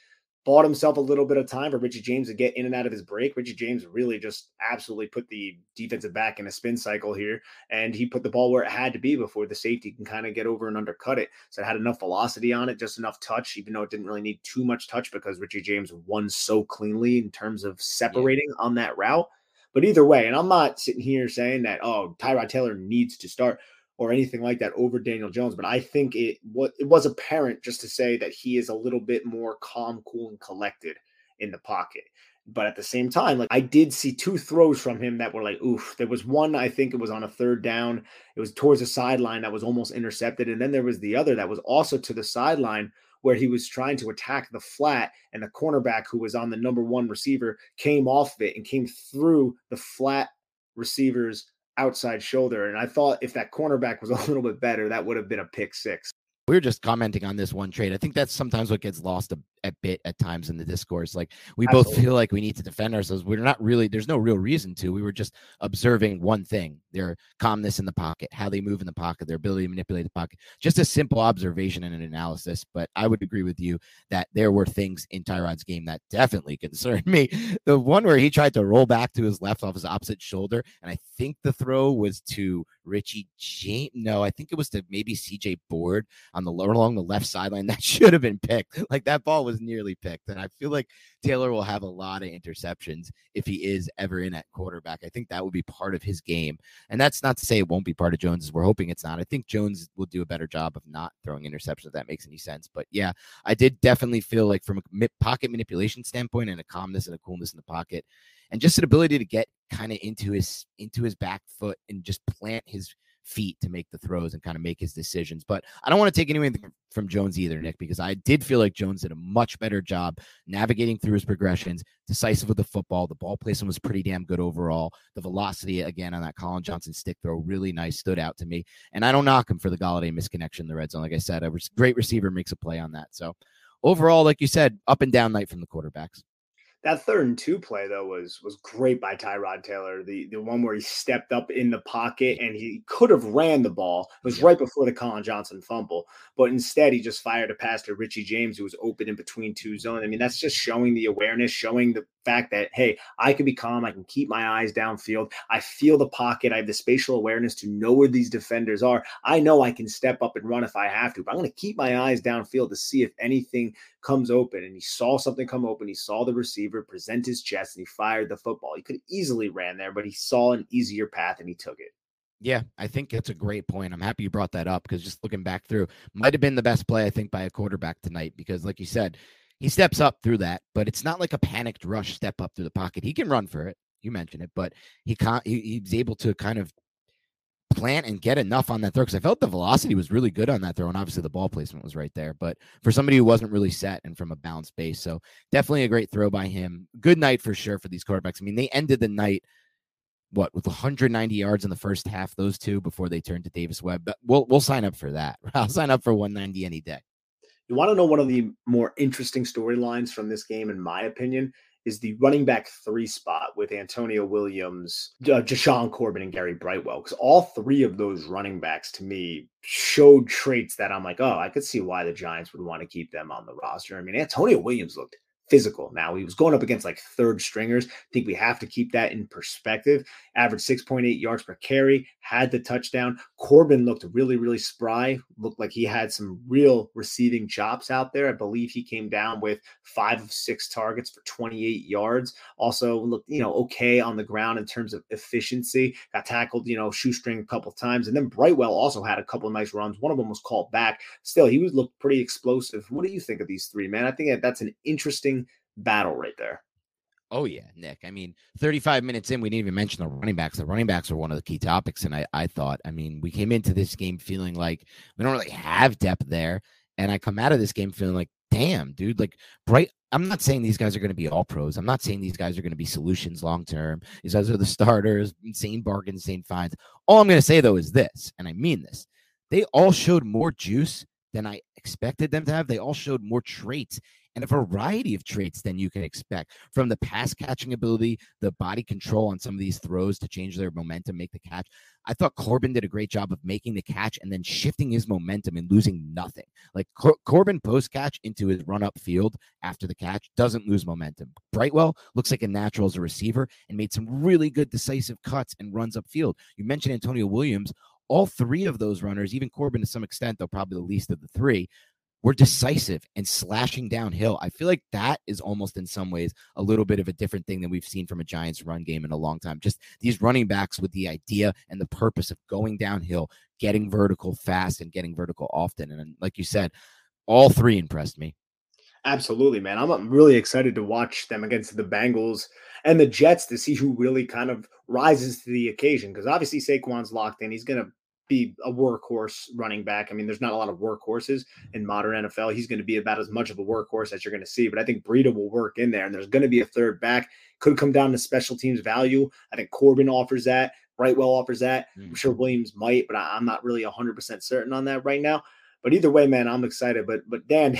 bought himself a little bit of time for Richie James to get in and out of his break. Richie James really just absolutely put the defensive back in a spin cycle here, and he put the ball where it had to be before the safety can kind of get over and undercut it. So it had enough velocity on it, just enough touch, even though it didn't really need too much touch because Richie James won so cleanly in terms of separating on that route. But either way, and I'm not sitting here saying that, oh, Tyrod Taylor needs to start or anything like that over Daniel Jones. But I think it was apparent, just to say, that he is a little bit more calm, cool, and collected in the pocket. But at the same time, like, I did see two throws from him that were like, oof. There was one, I think it was on a third down. It was towards the sideline that was almost intercepted. And then there was the other that was also to the sideline where he was trying to attack the flat, and the cornerback who was on the number one receiver came off of it and came through the flat receiver's outside shoulder. And I thought if that cornerback was a little bit better, that would have been a pick six. We were just commenting on this one trade. I think that's sometimes what gets lost a bit at times in the discourse. Like, we both feel like we need to defend ourselves. We're not really, there's no real reason to. We were just observing one thing: their calmness in the pocket, how they move in the pocket, their ability to manipulate the pocket. Just a simple observation and an analysis. But I would agree with you that there were things in Tyrod's game that definitely concerned me. The one where he tried to roll back to his left off his opposite shoulder, and I think the throw was to Richie James. No, I think it was to maybe CJ Board on the lower along the left sideline. That should have been picked. Like, that ball was was nearly picked. And I feel like Taylor will have a lot of interceptions if he is ever in at quarterback. I think that will be part of his game. And that's not to say it won't be part of Jones's. We're hoping it's not. I think Jones will do a better job of not throwing interceptions, if that makes any sense. But yeah, I did definitely feel like from a pocket manipulation standpoint and a calmness and a coolness in the pocket and just an ability to get kind of into his back foot and just plant his feet to make the throws and kind of make his decisions. But I don't want to take anything from Jones either, Nick, because I did feel like Jones did a much better job navigating through his progressions, decisive with the football. The ball placement was pretty damn good overall. The velocity, again, on that Colin Johnson stick throw, really nice, stood out to me. And I don't knock him for the Golladay misconnection in the red zone. Like I said, a great receiver makes a play on that. So overall, like you said, up and down night from the quarterbacks. That 3rd and 2 play, though, was great by Tyrod Taylor. The one where he stepped up in the pocket and he could have ran the ball. It was right before the Colin Johnson fumble. But instead, he just fired a pass to Richie James, who was open in between two zones. I mean, that's just showing the awareness, showing the fact that, hey, I can be calm. I can keep my eyes downfield. I feel the pocket. I have the spatial awareness to know where these defenders are. I know I can step up and run if I have to, but I'm going to keep my eyes downfield to see if anything comes open. And he saw something come open. He saw the receiver present his chest, and he fired the football. He could easily ran there, but he saw an easier path and he took it. Yeah, I think that's a great point. I'm happy you brought that up, because just looking back through, might have been the best play, I think, by a quarterback tonight, because like you said, he steps up through that, but it's not like a panicked rush step up through the pocket. He can run for it. You mentioned it, but he can't, he's able to kind of plant and get enough on that throw, because I felt the velocity was really good on that throw, and obviously the ball placement was right there, but for somebody who wasn't really set and from a balanced base. So definitely a great throw by him. Good night for sure for these quarterbacks. I mean, they ended the night with 190 yards in the first half, those two, before they turned to Davis Webb. But we'll sign up for that. I'll sign up for 190 any day. You want to know one of the more interesting storylines from this game, in my opinion, is the running back 3 spot with Antonio Williams, Jashawn Corbin, and Gary Brightwell. Because all 3 of those running backs, to me, showed traits that I'm like, oh, I could see why the Giants would want to keep them on the roster. I mean, Antonio Williams looked physical. Now, he was going up against like 3rd stringers. I think we have to keep that in perspective. Averaged 6.8 yards per carry, had the touchdown. Corbin looked really, really spry, looked like he had some real receiving chops out there. I believe he came down with 5 of 6 targets for 28 yards. Also looked, okay on the ground in terms of efficiency. Got tackled, shoestring a couple times. And then Brightwell also had a couple of nice runs. One of them was called back. Still, he looked pretty explosive. What do you think of these 3, man? I think that's an interesting battle right there. Oh yeah, Nick. I mean, 35 minutes in, we didn't even mention the running backs. The running backs are one of the key topics. And I thought, I mean, we came into this game feeling like we don't really have depth there. And I come out of this game feeling like, damn, dude, like Bright. I'm not saying these guys are going to be all pros. I'm not saying these guys are going to be solutions long-term. These guys are the starters, insane bargains, insane finds. All I'm going to say though is this, and I mean this, they all showed more juice than I expected them to have. They all showed more traits, and a variety of traits than you can expect, from the pass catching ability, the body control on some of these throws to change their momentum, make the catch. I thought Corbin did a great job of making the catch and then shifting his momentum and losing nothing. Like Corbin post-catch into his run-up field after the catch doesn't lose momentum. Brightwell looks like a natural as a receiver and made some really good decisive cuts and runs upfield. You mentioned Antonio Williams. All 3 of those runners, even Corbin to some extent, though probably the least of the 3, were decisive and slashing downhill. I feel like that is almost in some ways a little bit of a different thing than we've seen from a Giants run game in a long time. Just these running backs with the idea and the purpose of going downhill, getting vertical fast and getting vertical often. And like you said, all 3 impressed me. Absolutely, man. I'm really excited to watch them against the Bengals and the Jets to see who really kind of rises to the occasion. Because obviously Saquon's locked in. He's going to be a workhorse running back. I mean, there's not a lot of workhorses in modern NFL. He's going to be about as much of a workhorse as you're going to see, but I think Breida will work in there, and there's going to be a 3rd back. Could come down to special teams value. I think Corbin offers that. Brightwell offers that. I'm sure Williams might, but I'm not really 100% certain on that right now. But either way, man, I'm excited. But Dan,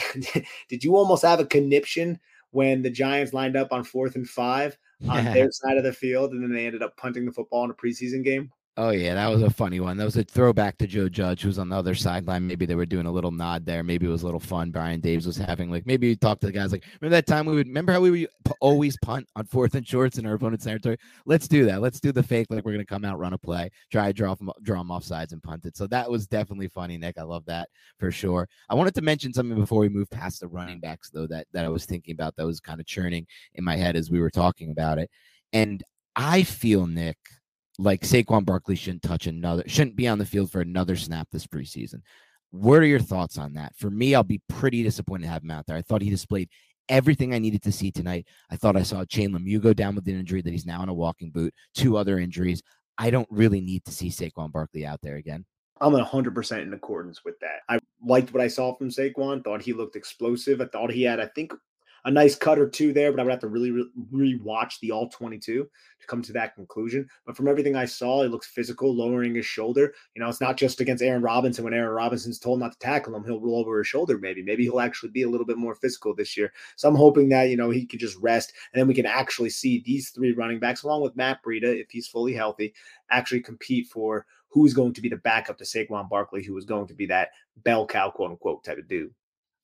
did you almost have a conniption when the Giants lined up on 4th and 5 on their side of the field, and then they ended up punting the football in a preseason game? Oh, yeah, that was a funny one. That was a throwback to Joe Judge, who was on the other sideline. Maybe they were doing a little nod there. Maybe it was a little fun Brian Davis was having. Like, maybe you talk to the guys like, remember that time we would, remember how we would always punt on fourth and shorts in our opponent's territory? Let's do that. Let's do the fake, like we're going to come out, run a play, try to draw them off sides and punt it. So that was definitely funny, Nick. I love that for sure. I wanted to mention something before we move past the running backs, though, that I was thinking about that was kind of churning in my head as we were talking about it. And I feel, Nick, like Saquon Barkley shouldn't be on the field for another snap this preseason. What are your thoughts on that? For me, I'll be pretty disappointed to have him out there. I thought he displayed everything I needed to see tonight. I thought I saw Shane Lemieux go down with an injury that he's now in a walking boot, 2 other injuries. I don't really need to see Saquon Barkley out there again. I'm 100% in accordance with that. I liked what I saw from Saquon, thought he looked explosive. I thought he had, I think, a nice cut or two there, but I would have to really rewatch the all 22 to come to that conclusion. But from everything I saw, it looks physical, lowering his shoulder. You know, it's not just against Aaron Robinson. When Aaron Robinson's told not to tackle him, he'll roll over his shoulder. Maybe he'll actually be a little bit more physical this year. So I'm hoping that, you know, he could just rest, and then we can actually see these 3 running backs, along with Matt Breida, if he's fully healthy, actually compete for who's going to be the backup to Saquon Barkley, who is going to be that bell cow, quote unquote, type of dude.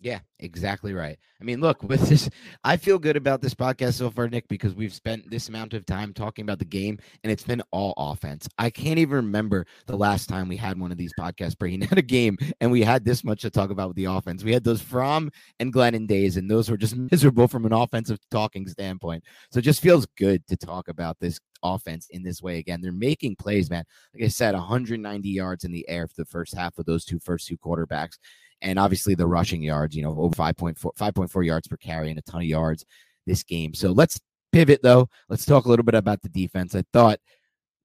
Yeah, exactly right. I mean, look, with this, I feel good about this podcast so far, Nick, because we've spent this amount of time talking about the game, and it's been all offense. I can't even remember the last time we had one of these podcasts breaking out a game, and we had this much to talk about with the offense. We had those Fromm and Glennon days, and those were just miserable from an offensive talking standpoint. So it just feels good to talk about this offense in this way again. They're making plays, man. Like I said, 190 yards in the air for the first half of those first two quarterbacks. And obviously the rushing yards, you know, over 5.4 yards per carry and a ton of yards this game. So let's pivot, though. Let's talk a little bit about the defense. I thought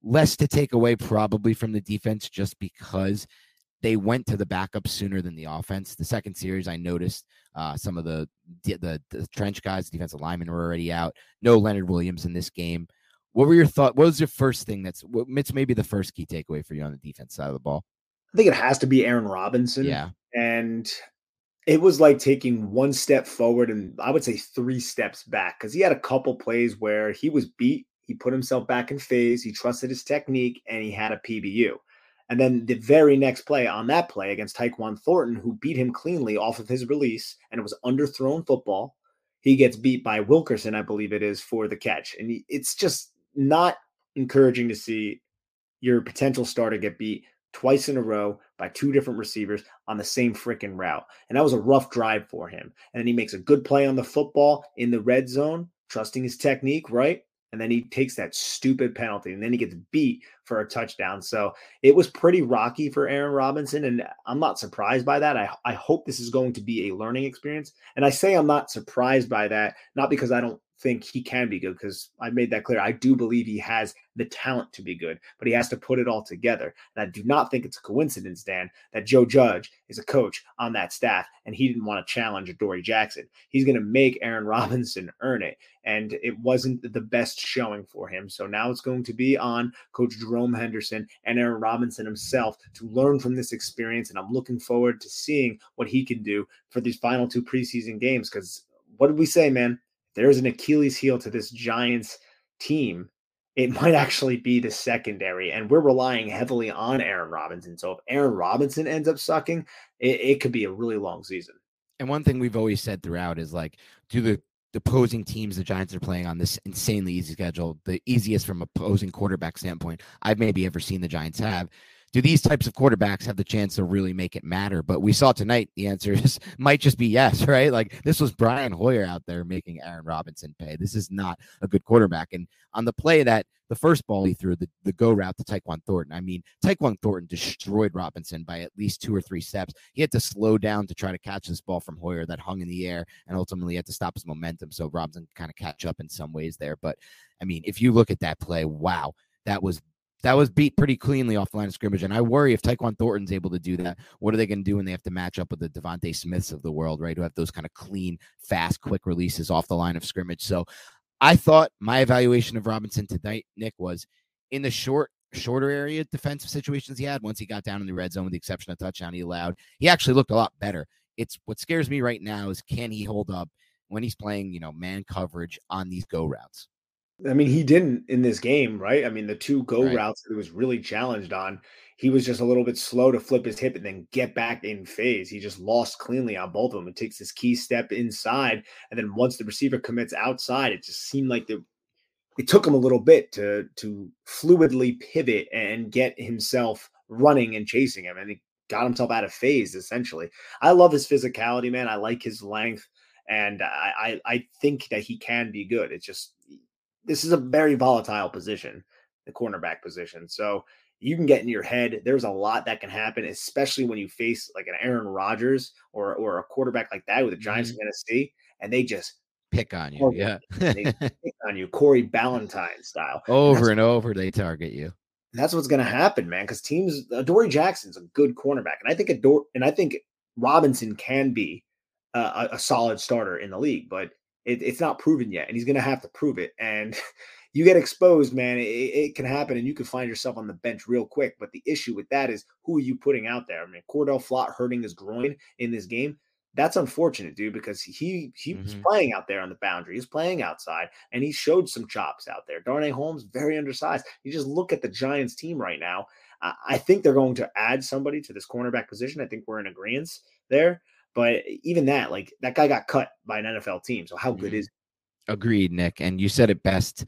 less to take away probably from the defense just because they went to the backup sooner than the offense. The second series, I noticed some of the trench guys, defensive linemen were already out. No Leonard Williams in this game. What were your thoughts? What was your first thing that's maybe the first key takeaway for you on the defense side of the ball? I think it has to be Aaron Robinson. Yeah. And it was like taking one step forward and I would say 3 steps back, because he had a couple plays where he was beat. He put himself back in phase. He trusted his technique and he had a PBU. And then the very next play on that play against Tyquan Thornton, who beat him cleanly off of his release, and it was underthrown football. He gets beat by Wilkerson, I believe it is, for the catch. And it's just not encouraging to see your potential starter get beat twice in a row by 2 different receivers on the same freaking route. And that was a rough drive for him. And then he makes a good play on the football in the red zone, trusting his technique, right? And then he takes that stupid penalty, and then he gets beat for a touchdown. So it was pretty rocky for Aaron Robinson, and I'm not surprised by that. I hope this is going to be a learning experience. And I say I'm not surprised by that, not because I don't think he can be good, because I made that clear. I do believe he has the talent to be good, but he has to put it all together. And I do not think it's a coincidence, Dan, that Joe Judge is a coach on that staff and he didn't want to challenge Adoree Jackson. He's going to make Aaron Robinson earn it. And it wasn't the best showing for him. So now it's going to be on Coach Jerome Henderson and Aaron Robinson himself to learn from this experience. And I'm looking forward to seeing what he can do for these final 2 preseason games. Because what did we say, man? There's an Achilles heel to this Giants team. It might actually be the secondary, and we're relying heavily on Aaron Robinson. So if Aaron Robinson ends up sucking, it could be a really long season. And one thing we've always said throughout is, like, do the opposing teams the Giants are playing on this insanely easy schedule, the easiest from opposing quarterback standpoint I've maybe ever seen the Giants have. Do these types of quarterbacks have the chance to really make it matter? But we saw tonight the answer is might just be yes, right? Like, this was Brian Hoyer out there making Aaron Robinson pay. This is not a good quarterback. And on the play that the first ball he threw, the go route to Tyquan Thornton, I mean, Tyquan Thornton destroyed Robinson by at least 2 or 3 steps. He had to slow down to try to catch this ball from Hoyer that hung in the air, and ultimately had to stop his momentum. So Robinson kind of catch up in some ways there. But, I mean, if you look at that play, wow, that was beat pretty cleanly off the line of scrimmage. And I worry if Tyquan Thornton's able to do that, what are they going to do when they have to match up with the Devontae Smiths of the world, right? Who have those kind of clean, fast, quick releases off the line of scrimmage. So I thought my evaluation of Robinson tonight, Nick, was in the shorter area defensive situations he had. Once he got down in the red zone, with the exception of touchdown he allowed, he actually looked a lot better. It's what scares me right now is, can he hold up when he's playing, you know, man coverage on these go routes? I mean, he didn't in this game, right? I mean, the two go routes that he was really challenged on, he was just a little bit slow to flip his hip and then get back in phase. He just lost cleanly on both of them. It takes this key step inside, and then once the receiver commits outside, it just seemed like it took him a little bit to fluidly pivot and get himself running and chasing him, and he got himself out of phase, essentially. I love his physicality, man. I like his length, and I think that he can be good. It's just this is a very volatile position, the cornerback position. So you can get in your head. There's a lot that can happen, especially when you face like an Aaron Rodgers or a quarterback like that with the Giants of Tennessee, and they just pick on you. Yeah. They pick on you, Corey Ballantyne style. Over and over, they target you. That's what's going to happen, man, because teams – Adoree Jackson's a good cornerback, and I think Robinson can be a solid starter in the league, but it's not proven yet, and he's going to have to prove it. And you get exposed, man. It can happen, and you can find yourself on the bench real quick, but the issue with that is who are you putting out there? I mean, Cordell Flott hurting his groin in this game, that's unfortunate, dude, because he was playing out there on the boundary. He's playing outside, and he showed some chops out there. Darnay Holmes, very undersized. You just look at the Giants team right now. I think they're going to add somebody to this cornerback position. I think we're in agreement there. But even that, like, that guy got cut by an NFL team. So how good is he? Agreed, Nick. And you said it best.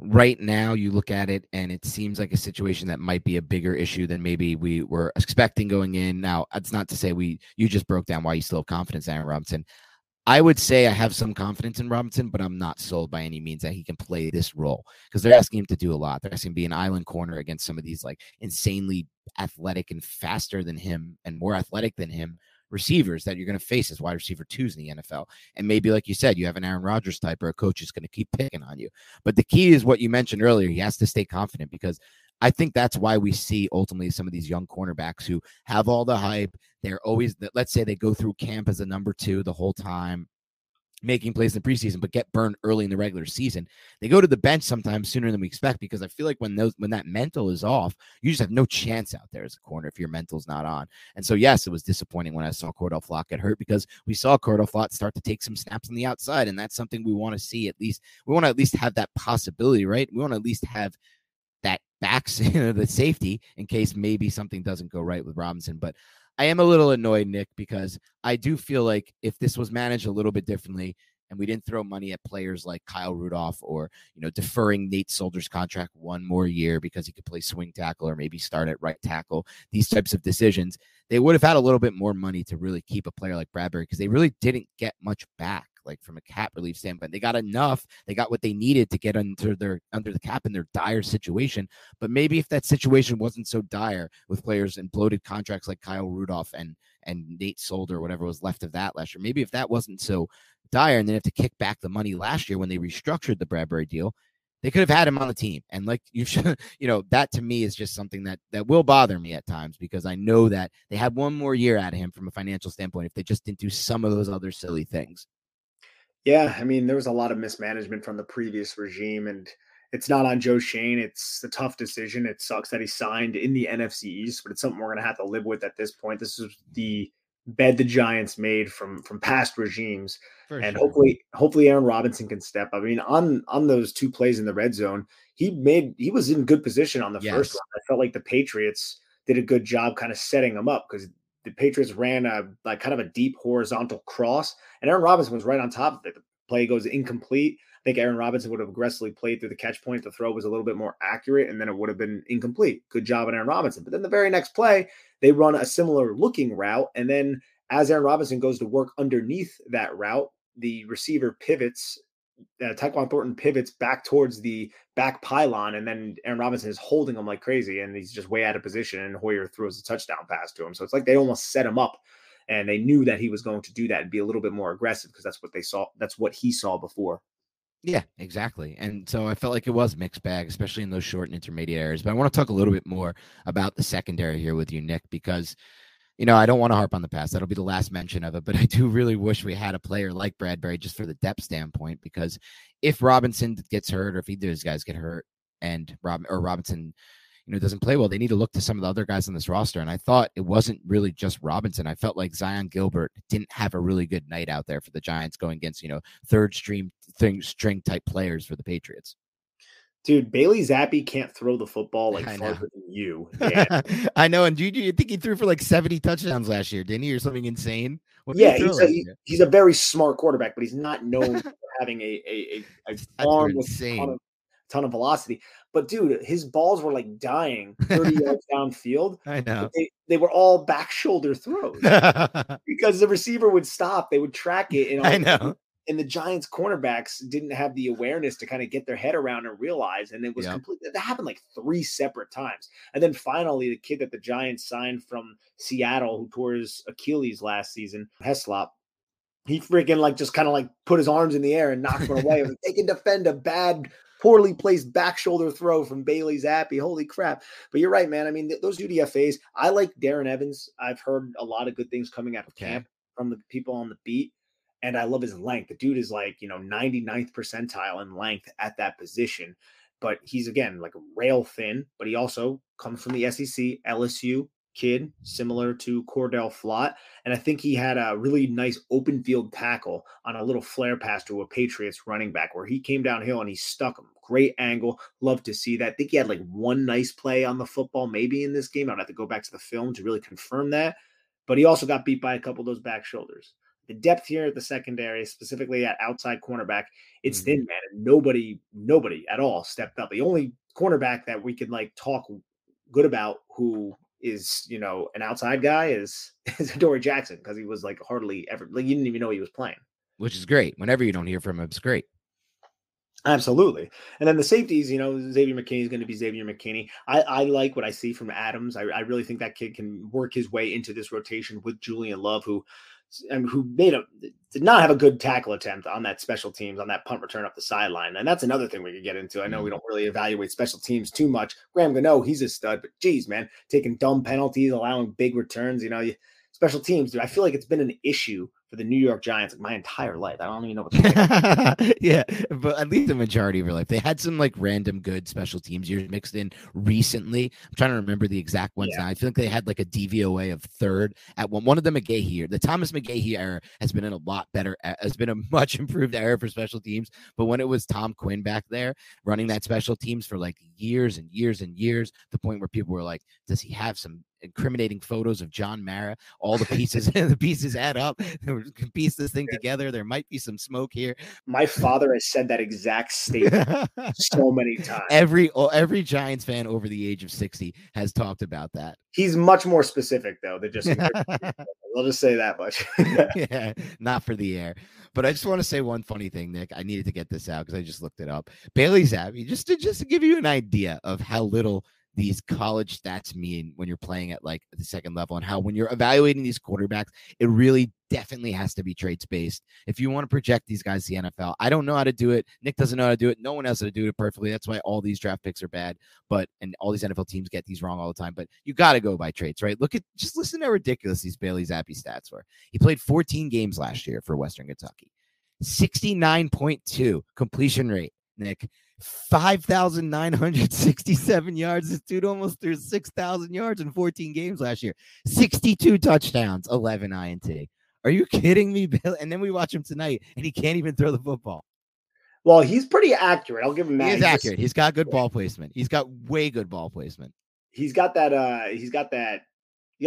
Right now, you look at it, and it seems like a situation that might be a bigger issue than maybe we were expecting going in. Now, it's not to say you just broke down why you still have confidence in Aaron Robinson. I would say I have some confidence in Robinson, but I'm not sold by any means that he can play this role because they're asking him to do a lot. They're asking him to be an island corner against some of these like insanely athletic and faster than him and more athletic than him receivers that you're going to face as wide receiver twos in the NFL. And maybe, like you said, you have an Aaron Rodgers type or a coach who's going to keep picking on you. But the key is what you mentioned earlier. He has to stay confident because I think that's why we see ultimately some of these young cornerbacks who have all the hype. They're always, let's say they go through camp as a number two the whole time, making plays in the preseason, but get burned early in the regular season. They go to the bench sometimes sooner than we expect because I feel like when that mental is off, you just have no chance out there as a corner if your mental's not on. And so, yes, it was disappointing when I saw Cordell Flott get hurt because we saw Cordell Flott start to take some snaps on the outside, and that's something we want to see. At least we want to at least have that possibility, right? We want to at least have that backs, you know, the safety in case maybe something doesn't go right with Robinson. But I am a little annoyed, Nick, because I do feel like if this was managed a little bit differently and we didn't throw money at players like Kyle Rudolph or, you know, deferring Nate Solder's contract one more year because he could play swing tackle or maybe start at right tackle, these types of decisions, they would have had a little bit more money to really keep a player like Bradbury because they really didn't get much back. Like from a cap relief standpoint, they got enough. They got what they needed to get under the cap in their dire situation. But maybe if that situation wasn't so dire with players and bloated contracts like Kyle Rudolph and Nate Solder, whatever was left of that last year, maybe if that wasn't so dire and they have to kick back the money last year when they restructured the Bradbury deal, they could have had him on the team. And like you should, you know, that to me is just something that will bother me at times because I know that they had one more year out of him from a financial standpoint if they just didn't do some of those other silly things. Yeah, I mean, there was a lot of mismanagement from the previous regime, and it's not on Joe Schoen. It's a tough decision. It sucks that he signed in the NFC East, but it's something we're going to have to live with at this point. This is the bed the Giants made from past regimes, and sure. Hopefully Aaron Robinson can step up. I mean, on those two plays in the red zone, he was in good position on the first one. I felt like the Patriots did a good job kind of setting him up because the Patriots ran a deep horizontal cross, and Aaron Robinson was right on top of it. The play goes incomplete. I think Aaron Robinson would have aggressively played through the catch point. The throw was a little bit more accurate, and then it would have been incomplete. Good job on Aaron Robinson. But then the very next play, they run a similar looking route, and then as Aaron Robinson goes to work underneath that route, the receiver pivots. Tyquan Thornton pivots back towards the back pylon, and then Aaron Robinson is holding him like crazy, and he's just way out of position, and Hoyer throws a touchdown pass to him. So it's like they almost set him up, and they knew that he was going to do that and be a little bit more aggressive because that's what they saw. That's what he saw before. Yeah, exactly. And so I felt like it was mixed bag, especially in those short and intermediate areas. But I want to talk a little bit more about the secondary here with you, Nick, because you know, I don't want to harp on the past. That'll be the last mention of it, but I do really wish we had a player like Bradbury just for the depth standpoint, because if Robinson gets hurt or if either of these guys get hurt and Robinson, you know, doesn't play well, they need to look to some of the other guys on this roster. And I thought it wasn't really just Robinson. I felt like Zion Gilbert didn't have a really good night out there for the Giants going against, you know, third string type players for the Patriots. Dude, Bailey Zappe can't throw the football like farther than you. Yeah. I know, and you think he threw for like 70 touchdowns last year, didn't he, or something insane? He's a very smart quarterback, but he's not known for having a arm with a ton of velocity. But dude, his balls were like dying 30 yards downfield. I know. They were all back shoulder throws because the receiver would stop. They would track it. And I know. And the Giants cornerbacks didn't have the awareness to kind of get their head around and realize. And it was completely, that happened like three separate times. And then finally, the kid that the Giants signed from Seattle, who tore his Achilles last season, Heslop, he freaking like just kind of like put his arms in the air and knocked one away. Like, they can defend a bad, poorly placed back shoulder throw from Bailey Zappe. Holy crap. But you're right, man. I mean, those UDFAs, I like Darren Evans. I've heard a lot of good things coming out of camp from the people on the beat. And I love his length. The dude is like, 99th percentile in length at that position. But he's, again, like rail thin. But he also comes from the SEC, LSU kid, similar to Cordell Flott. And I think he had a really nice open field tackle on a little flare pass to a Patriots running back where he came downhill and he stuck him. Great angle. Love to see that. I think he had like one nice play on the football maybe in this game. I'd have to go back to the film to really confirm that. But he also got beat by a couple of those back shoulders. The depth here at the secondary, specifically at outside cornerback, it's thin, man. And nobody at all stepped up. The only cornerback that we can like talk good about who is, an outside guy is Adoree Jackson, because he was like hardly ever, like you didn't even know he was playing. Which is great. Whenever you don't hear from him, it's great. Absolutely. And then the safeties, Xavier McKinney is going to be Xavier McKinney. I like what I see from Adams. I really think that kid can work his way into this rotation with Julian Love, who did not have a good tackle attempt on that special teams on that punt return up the sideline. And that's another thing we could get into. I know we don't really evaluate special teams too much. Graham Gano, he's a stud, but geez, man, taking dumb penalties, allowing big returns, special teams, dude, I feel like it's been an issue for the New York Giants like my entire life. I don't even know what to Yeah, but at least the majority of your life. They had some like random good special teams years mixed in recently. I'm trying to remember the exact ones now. I feel like they had like a DVOA of third at one of the McGahee era. The Thomas McGahee era has been a much improved era for special teams. But when it was Tom Quinn back there running that special teams for like years and years and years, the point where people were like, does he have some incriminating photos of John Mara? All the pieces the pieces add up. We can piece this thing together. There might be some smoke here. My father has said that exact statement so many times. Every Giants fan over the age of 60 has talked about that. He's much more specific though. They just I'll just say that much. Yeah, not for the air. But I just want to say one funny thing, Nick. I needed to get this out because I just looked it up. Bailey Zappe, just to give you an idea of how little these college stats mean when you're playing at like the second level, and how when you're evaluating these quarterbacks, it really definitely has to be traits based. If you want to project these guys to the NFL, I don't know how to do it. Nick doesn't know how to do it. No one else how to do it perfectly. That's why all these draft picks are bad, and all these NFL teams get these wrong all the time, but you got to go by traits, right? Just listen to how ridiculous these Bailey Zappe stats were. He played 14 games last year for Western Kentucky, 69.2 completion rate, Nick, 5,967 yards. This dude almost threw 6,000 yards in 14 games last year. 62 touchdowns, 11 INT. Are you kidding me, Bill? And then we watch him tonight, and he can't even throw the football. Well, he's pretty accurate. I'll give him that. He's accurate. He's got good ball placement. He's got way good ball placement. He's got that. He got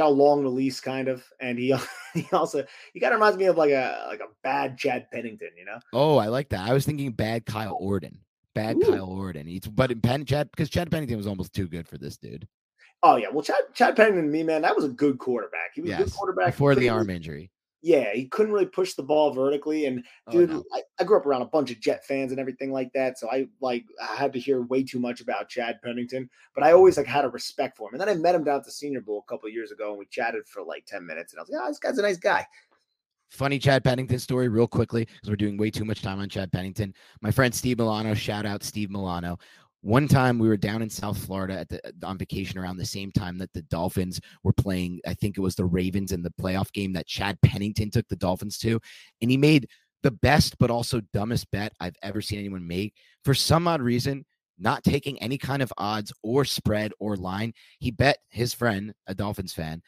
a long release kind of, and he kind of reminds me of like a bad Chad Pennington. Oh, I like that. I was thinking bad Kyle Orton. Kyle Orton. Because Chad Pennington was almost too good for this dude. Oh yeah, well Chad Pennington, that was a good quarterback. He was a good quarterback before the arm injury. Yeah, he couldn't really push the ball vertically. And dude, I grew up around a bunch of Jet fans and everything like that, so I had to hear way too much about Chad Pennington. But I always had a respect for him. And then I met him down at the Senior Bowl a couple of years ago, and we chatted for like 10 minutes. And I was like, oh, this guy's a nice guy. Funny Chad Pennington story real quickly, because we're doing way too much time on Chad Pennington. My friend Steve Milano, shout out Steve Milano. One time we were down in South Florida on vacation around the same time that the Dolphins were playing. I think it was the Ravens in the playoff game that Chad Pennington took the Dolphins to. And he made the best but also dumbest bet I've ever seen anyone make. For some odd reason, not taking any kind of odds or spread or line, he bet his friend, a Dolphins fan,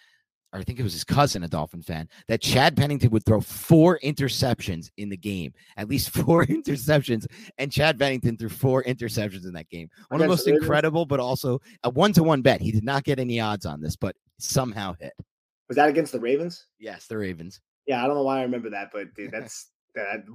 or I think it was his cousin, a Dolphin fan, that Chad Pennington would throw four interceptions in the game, at least four interceptions, and Chad Pennington threw four interceptions in that game. One of the most incredible, but also a one-to-one bet. He did not get any odds on this, but somehow hit. Was that against the Ravens? Yes, the Ravens. Yeah, I don't know why I remember that, but dude, that's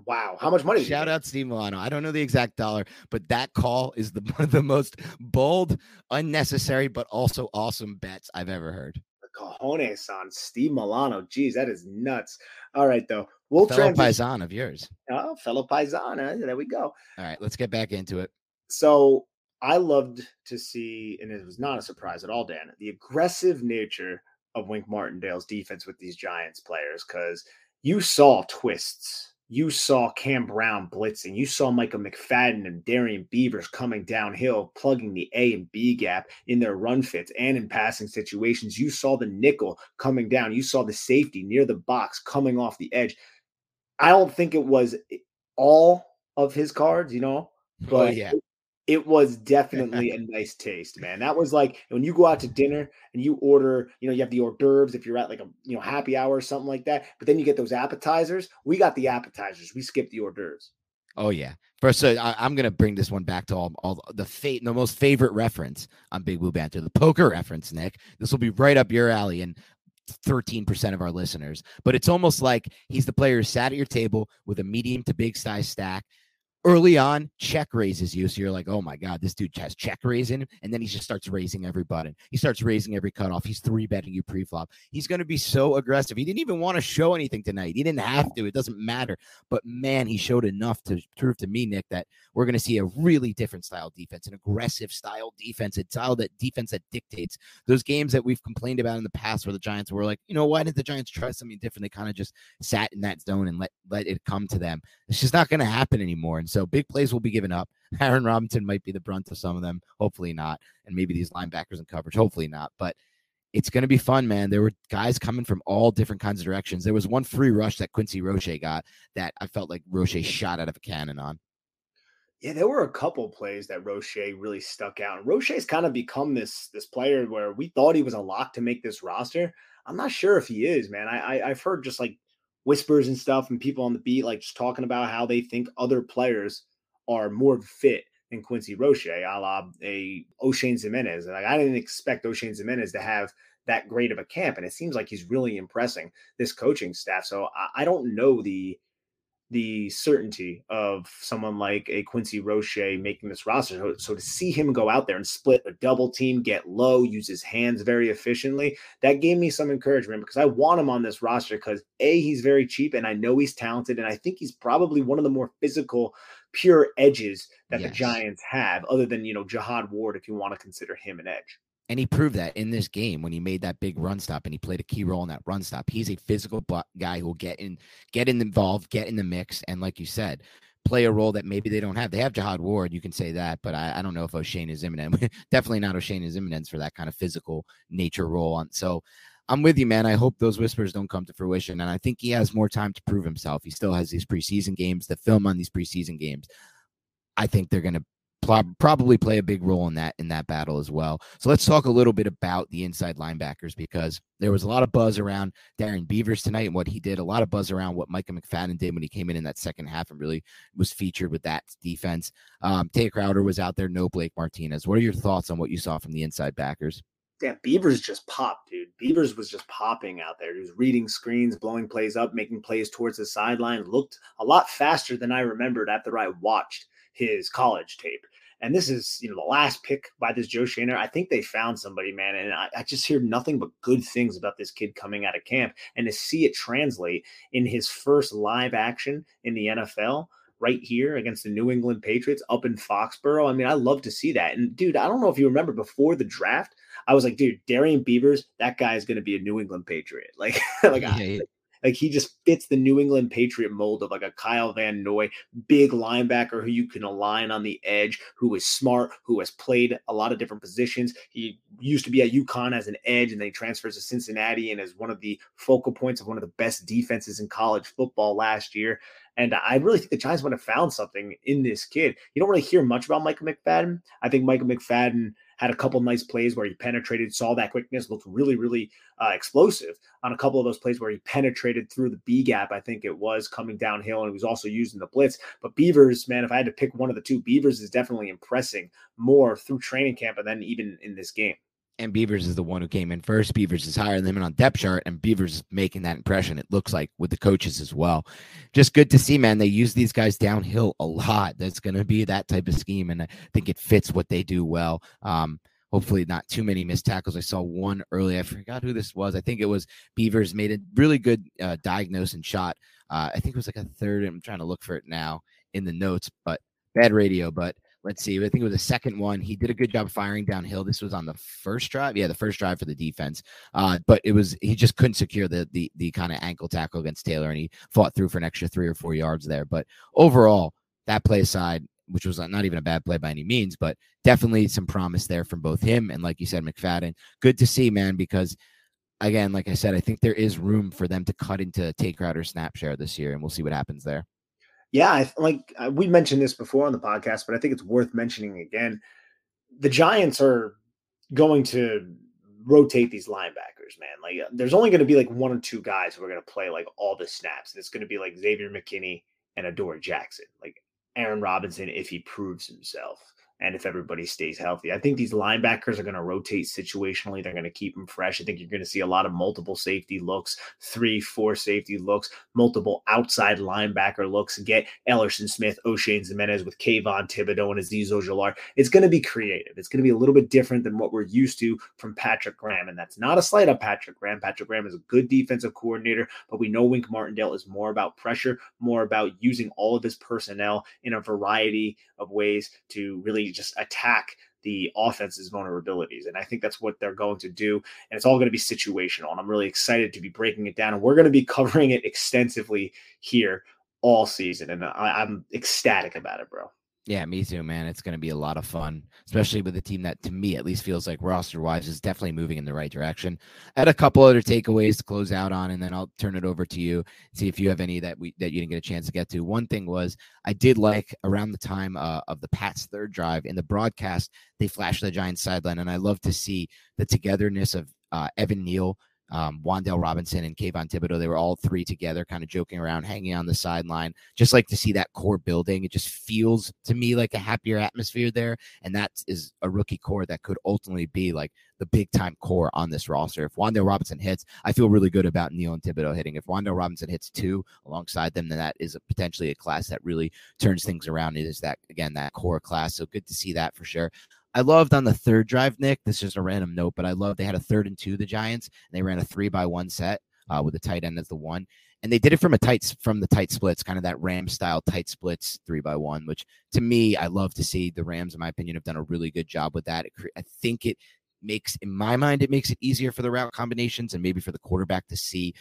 wow. How much money? Shout out Steve Milano. I don't know the exact dollar, but that call is the most bold, unnecessary, but also awesome bets I've ever heard. The cojones on Steve Milano. Geez, that is nuts. All right, though. We'll fellow Paisan of yours. Oh, fellow Paisan. There we go. All right, let's get back into it. So I loved to see, and it was not a surprise at all, Dan, the aggressive nature of Wink Martindale's defense with these Giants players, because you saw twists. You saw Cam Brown blitzing. You saw Michael McFadden and Darrian Beavers coming downhill, plugging the A and B gap in their run fits and in passing situations. You saw the nickel coming down. You saw the safety near the box coming off the edge. I don't think it was all of his cards, you know, but it was definitely a nice taste, man. That was like when you go out to dinner and you order, you know, you have the hors d'oeuvres if you're at like a, you know, happy hour or something like that. But then you get those appetizers. We got the appetizers. We skipped the hors d'oeuvres. Oh, yeah. First, so I'm going to bring this one back to all the most favorite reference on Big Blue Banter, the poker reference, Nick. This will be right up your alley and 13% of our listeners. But it's almost like he's the player who sat at your table with a medium to big size stack. Early on, check raises you. So you're like, oh my God, this dude has check raise in him. And then he just starts raising every button. He starts raising every cutoff. He's three betting you pre-flop. He's going to be so aggressive. He didn't even want to show anything tonight. He didn't have to. It doesn't matter. But man, he showed enough to prove to me, Nick, that we're going to see a really different style defense, an aggressive style defense, a style that defense that dictates those games that we've complained about in the past where the Giants were like, you know, why didn't the Giants try something different? They kind of just sat in that zone and let it come to them. It's just not going to happen anymore. And so big plays will be given up. Aaron Robinson might be the brunt of some of them. Hopefully not. And maybe these linebackers in coverage. Hopefully not. But it's going to be fun, man. There were guys coming from all different kinds of directions. There was one free rush that Quincy Roche got that I felt like Roche shot out of a cannon on. Yeah, there were a couple plays that Roche really stuck out. And Roche's kind of become this player where we thought he was a lock to make this roster. I'm not sure if he is, man. I've heard just like whispers and stuff and people on the beat, like just talking about how they think other players are more fit than Quincy Roche, a la Oshane Ximines. And like, I didn't expect Oshane Ximines to have that great of a camp. And it seems like he's really impressing this coaching staff. So I don't know the certainty of someone like a Quincy Roche making this roster. So to see him go out there and split a double team, get low, use his hands very efficiently, that gave me some encouragement because I want him on this roster because A, he's very cheap and I know he's talented. And I think he's probably one of the more physical, pure edges that the Giants have other than, you know, Jihad Ward, if you want to consider him an edge. And he proved that in this game when he made that big run stop and he played a key role in that run stop. He's a physical guy who will get involved, get in the mix. And like you said, play a role that maybe they don't have. They have Jihad Ward. You can say that, but I don't know if Oshane is imminent. Definitely not Oshane is imminent for that kind of physical nature role. On so I'm with you, man. I hope those whispers don't come to fruition. And I think he has more time to prove himself. He still has these preseason games, the film on these preseason games. I think they're going to probably play a big role in that battle as well. So let's talk a little bit about the inside linebackers because there was a lot of buzz around Darrian Beavers tonight and what he did, a lot of buzz around what Michael McFadden did when he came in that second half and really was featured with that defense. Tay Crowder was out there, no Blake Martinez. What are your thoughts on what you saw from the inside backers? Yeah, Beavers just popped, dude. Beavers was just popping out there. He was reading screens, blowing plays up, making plays towards the sideline. Looked a lot faster than I remembered after I watched his college tape. And this is, you know, the last pick by this Joe Schoen. I think they found somebody, man. And I just hear nothing but good things about this kid coming out of camp. And to see it translate in his first live action in the NFL right here against the New England Patriots up in Foxborough. I mean, I love to see that. And, dude, I don't know if you remember before the draft, I was like, dude, Darrian Beavers, that guy is going to be a New England Patriot. Like, Like he just fits the New England Patriot mold of like a Kyle Van Noy, big linebacker who you can align on the edge, who is smart, who has played a lot of different positions. He used to be at UConn as an edge and then he transfers to Cincinnati and is one of the focal points of one of the best defenses in college football last year. And I really think the Giants would have found something in this kid. You don't really hear much about Michael McFadden. I think Michael McFadden had a couple nice plays where he penetrated, saw that quickness, looked really, really explosive on a couple of those plays where he penetrated through the B gap. I think it was coming downhill, and he was also using the blitz. But Beavers, man, if I had to pick one of the two, Beavers is definitely impressing more through training camp and then even in this game. And Beavers is the one who came in first. Beavers is higher than him on depth chart, and Beavers is making that impression, it looks like, with the coaches as well. Just good to see, man. They use these guys downhill a lot. That's going to be that type of scheme, and I think it fits what they do well. Hopefully not too many missed tackles. I saw one early. I forgot who this was. I think it was Beavers made a really good diagnose and shot. I think it was like a third. I'm trying to look for it now in the notes, but bad radio, but let's see. I think it was the second one. He did a good job firing downhill. This was on the first drive. Yeah, the first drive for the defense. But it was, he just couldn't secure the kind of ankle tackle against Taylor, and he fought through for an extra 3 or 4 yards there. But overall, that play aside, which was not even a bad play by any means, but definitely some promise there from both him and, like you said, McFadden. Good to see, man, because again, like I said, I think there is room for them to cut into Tate Crowder's snap share this year, and we'll see what happens there. Yeah, we mentioned this before on the podcast, but I think it's worth mentioning again. The Giants are going to rotate these linebackers, man. Like, there's only going to be like one or two guys who are going to play like all the snaps. And it's going to be like Xavier McKinney and Adoree Jackson, like Aaron Robinson if he proves himself and if everybody stays healthy. I think these linebackers are going to rotate situationally. They're going to keep them fresh. I think you're going to see a lot of multiple safety looks, 3-4 safety looks, multiple outside linebacker looks. Get Ellerson Smith, Oshane Ximines with Kayvon Thibodeau and Azeez Ojolari. It's going to be creative. It's going to be a little bit different than what we're used to from Patrick Graham, and that's not a slight on Patrick Graham. Patrick Graham is a good defensive coordinator, but we know Wink Martindale is more about pressure, more about using all of his personnel in a variety of ways to really just attack the offense's vulnerabilities. And I think that's what they're going to do. And it's all going to be situational. And I'm really excited to be breaking it down. And we're going to be covering it extensively here all season. And I'm ecstatic about it, bro. Yeah, me too, man. It's going to be a lot of fun, especially with a team that, to me, at least feels like roster-wise is definitely moving in the right direction. I had a couple other takeaways to close out on, and then I'll turn it over to you, see if you have any that you didn't get a chance to get to. One thing was I did like around the time of the Pats' third drive in the broadcast, they flashed the Giants' sideline, and I love to see the togetherness of Evan Neal, Wan'Dale Robinson, and Kayvon Thibodeau. They were all three together, kind of joking around, hanging on the sideline. Just like to see that core building. It just feels to me like a happier atmosphere there. And that is a rookie core that could ultimately be like the big time core on this roster. If Wan'Dale Robinson hits, I feel really good about Neal and Thibodeau hitting. If Wan'Dale Robinson hits two alongside them, then that is potentially a class that really turns things around. It is that, again, that core class. So good to see that for sure. I loved on the third drive, Nick, this is just a random note, but I loved they had a 3rd and 2, the Giants, and they ran a 3-by-1 set with the tight end as the one. And they did it from the tight splits, kind of that Rams style tight splits 3-by-1, which to me, I love to see. The Rams, in my opinion, have done a really good job with that. I think it makes, in my mind, it makes it easier for the route combinations and maybe for the quarterback to see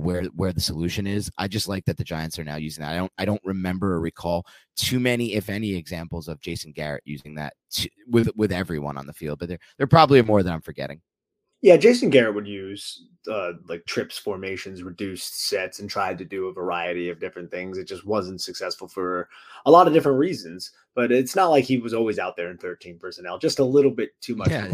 where the solution is. I just like that the Giants are now using that. I don't remember or recall too many, if any, examples of Jason Garrett using that with everyone on the field, but there probably are more that I'm forgetting. Yeah, Jason Garrett would use like trips, formations, reduced sets, and tried to do a variety of different things. It just wasn't successful for a lot of different reasons, but it's not like he was always out there in 13 personnel, just a little bit too much. Yeah.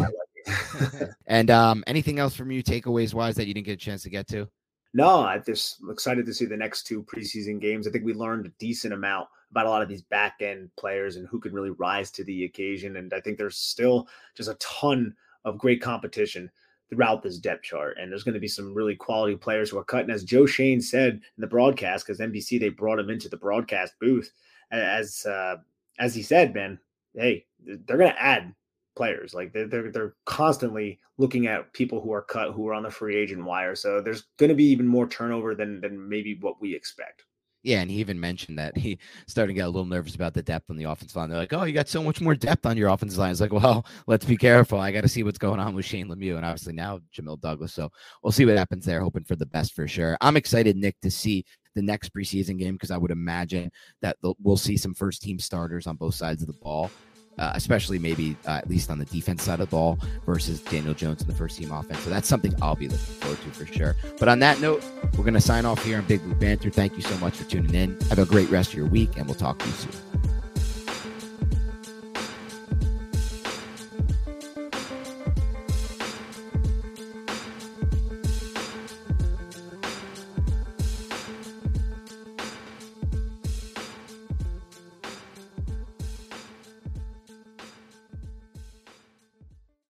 And anything else from you takeaways wise that you didn't get a chance to get to? No, I'm just excited to see the next two preseason games. I think we learned a decent amount about a lot of these back-end players and who can really rise to the occasion. And I think there's still just a ton of great competition throughout this depth chart. And there's going to be some really quality players who are cutting. As Joe Schoen said in the broadcast, because NBC, they brought him into the broadcast booth. As he said, man, hey, they're going to add players. Like they're constantly looking at people who are cut, who are on the free agent wire. So there's going to be even more turnover than maybe what we expect. Yeah, and he even mentioned that he started to get a little nervous about the depth on the offensive line. They're like, oh, you got so much more depth on your offensive line. It's like, well, let's be careful. I got to see what's going on with Shane Lemieux and obviously now Jamil Douglas. So we'll see what happens there. Hoping for the best for sure. I'm excited, Nick, to see the next preseason game because I would imagine that we'll see some first team starters on both sides of the ball. Especially maybe at least on the defense side of the ball versus Daniel Jones in the first team offense. So that's something I'll be looking forward to for sure. But on that note, we're going to sign off here on Big Blue Banter. Thank you so much for tuning in. Have a great rest of your week, and we'll talk to you soon.